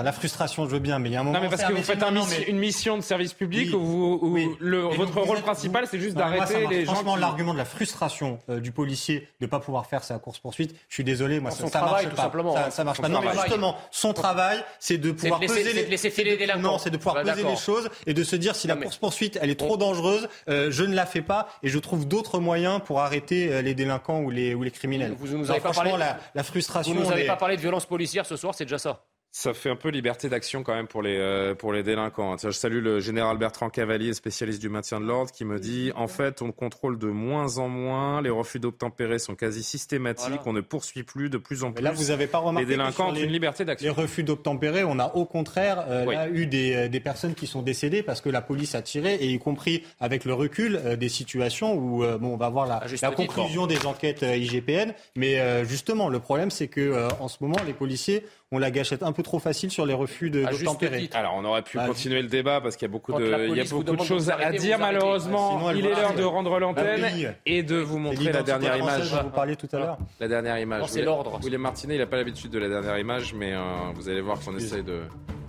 La frustration, je veux bien, mais il y a un moment... Non, mais parce que vous faites une mission de service public votre rôle principal, c'est juste d'arrêter les gens... Franchement, l'argument de la frustration du policier de ne pas pouvoir faire sa course-poursuite, je suis désolé, moi, ça marche pas. Ça marche pas. Non, justement, son travail, c'est de pouvoir peser les choses et de se dire si la course-poursuite, elle est trop dangereuse, je ne la fait pas et je trouve d'autres moyens pour arrêter les délinquants ou les criminels. Vous nous avez pas parlé la frustration. Vous nous avez pas parlé de violence policière ce soir, c'est déjà ça. Ça fait un peu liberté d'action quand même pour les délinquants. Je salue le général Bertrand Cavalier, spécialiste du maintien de l'ordre, qui me dit « En fait, on contrôle de moins en moins, les refus d'obtempérer sont quasi systématiques, on ne poursuit plus de plus en plus. » Là, vous n'avez pas remarqué les délinquants ont une liberté d'action. Les refus d'obtempérer, on a au contraire eu des personnes qui sont décédées parce que la police a tiré, et y compris avec le recul des situations où on va voir la conclusion des enquêtes IGPN. Mais justement, le problème, c'est que en ce moment, les policiers... On la gâchette un peu trop facile sur les refus d'obtempérer. Alors, on aurait pu continuer le débat parce qu'il y a beaucoup de choses à dire. Malheureusement, il est l'heure de rendre l'antenne et de vous montrer la dernière image. Vous parliez tout à l'heure. La dernière image. C'est l'ordre. William Martinet, il n'a pas l'habitude de la dernière image, mais vous allez voir qu'on essaye de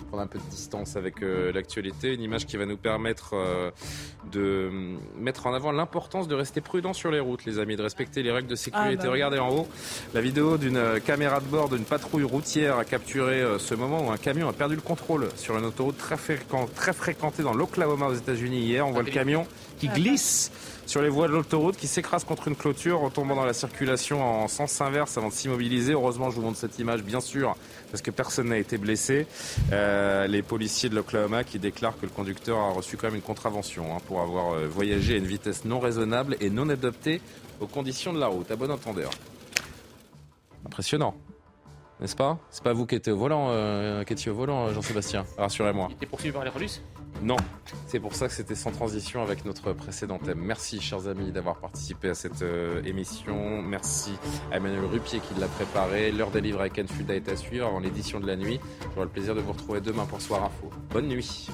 prendre un peu de distance avec l'actualité. Une image qui va nous permettre de mettre en avant l'importance de rester prudent sur les routes, les amis, de respecter les règles de sécurité. Regardez en haut la vidéo d'une caméra de bord d'une patrouille routière a capturé ce moment où un camion a perdu le contrôle sur une autoroute très fréquentée dans l'Oklahoma aux États-Unis hier. On voit le camion qui glisse sur les voies de l'autoroute, qui s'écrase contre une clôture en tombant dans la circulation en sens inverse avant de s'immobiliser. Heureusement, je vous montre cette image, bien sûr, parce que personne n'a été blessé. Les policiers de l'Oklahoma qui déclarent que le conducteur a reçu quand même une contravention pour avoir voyagé à une vitesse non raisonnable et non adaptée aux conditions de la route. À bon entendeur. Impressionnant. N'est-ce pas ? C'est pas vous qui étiez au volant, Jean-Sébastien. Rassurez-moi. Il était poursuivi par la police ? Non. C'est pour ça que c'était sans transition avec notre précédent thème. Merci, chers amis, d'avoir participé à cette émission. Merci à Emmanuel Rupier qui l'a préparé. L'heure des livres avec Anne Fuda est à suivre en édition de la nuit. J'aurai le plaisir de vous retrouver demain pour Soir Info. Bonne nuit.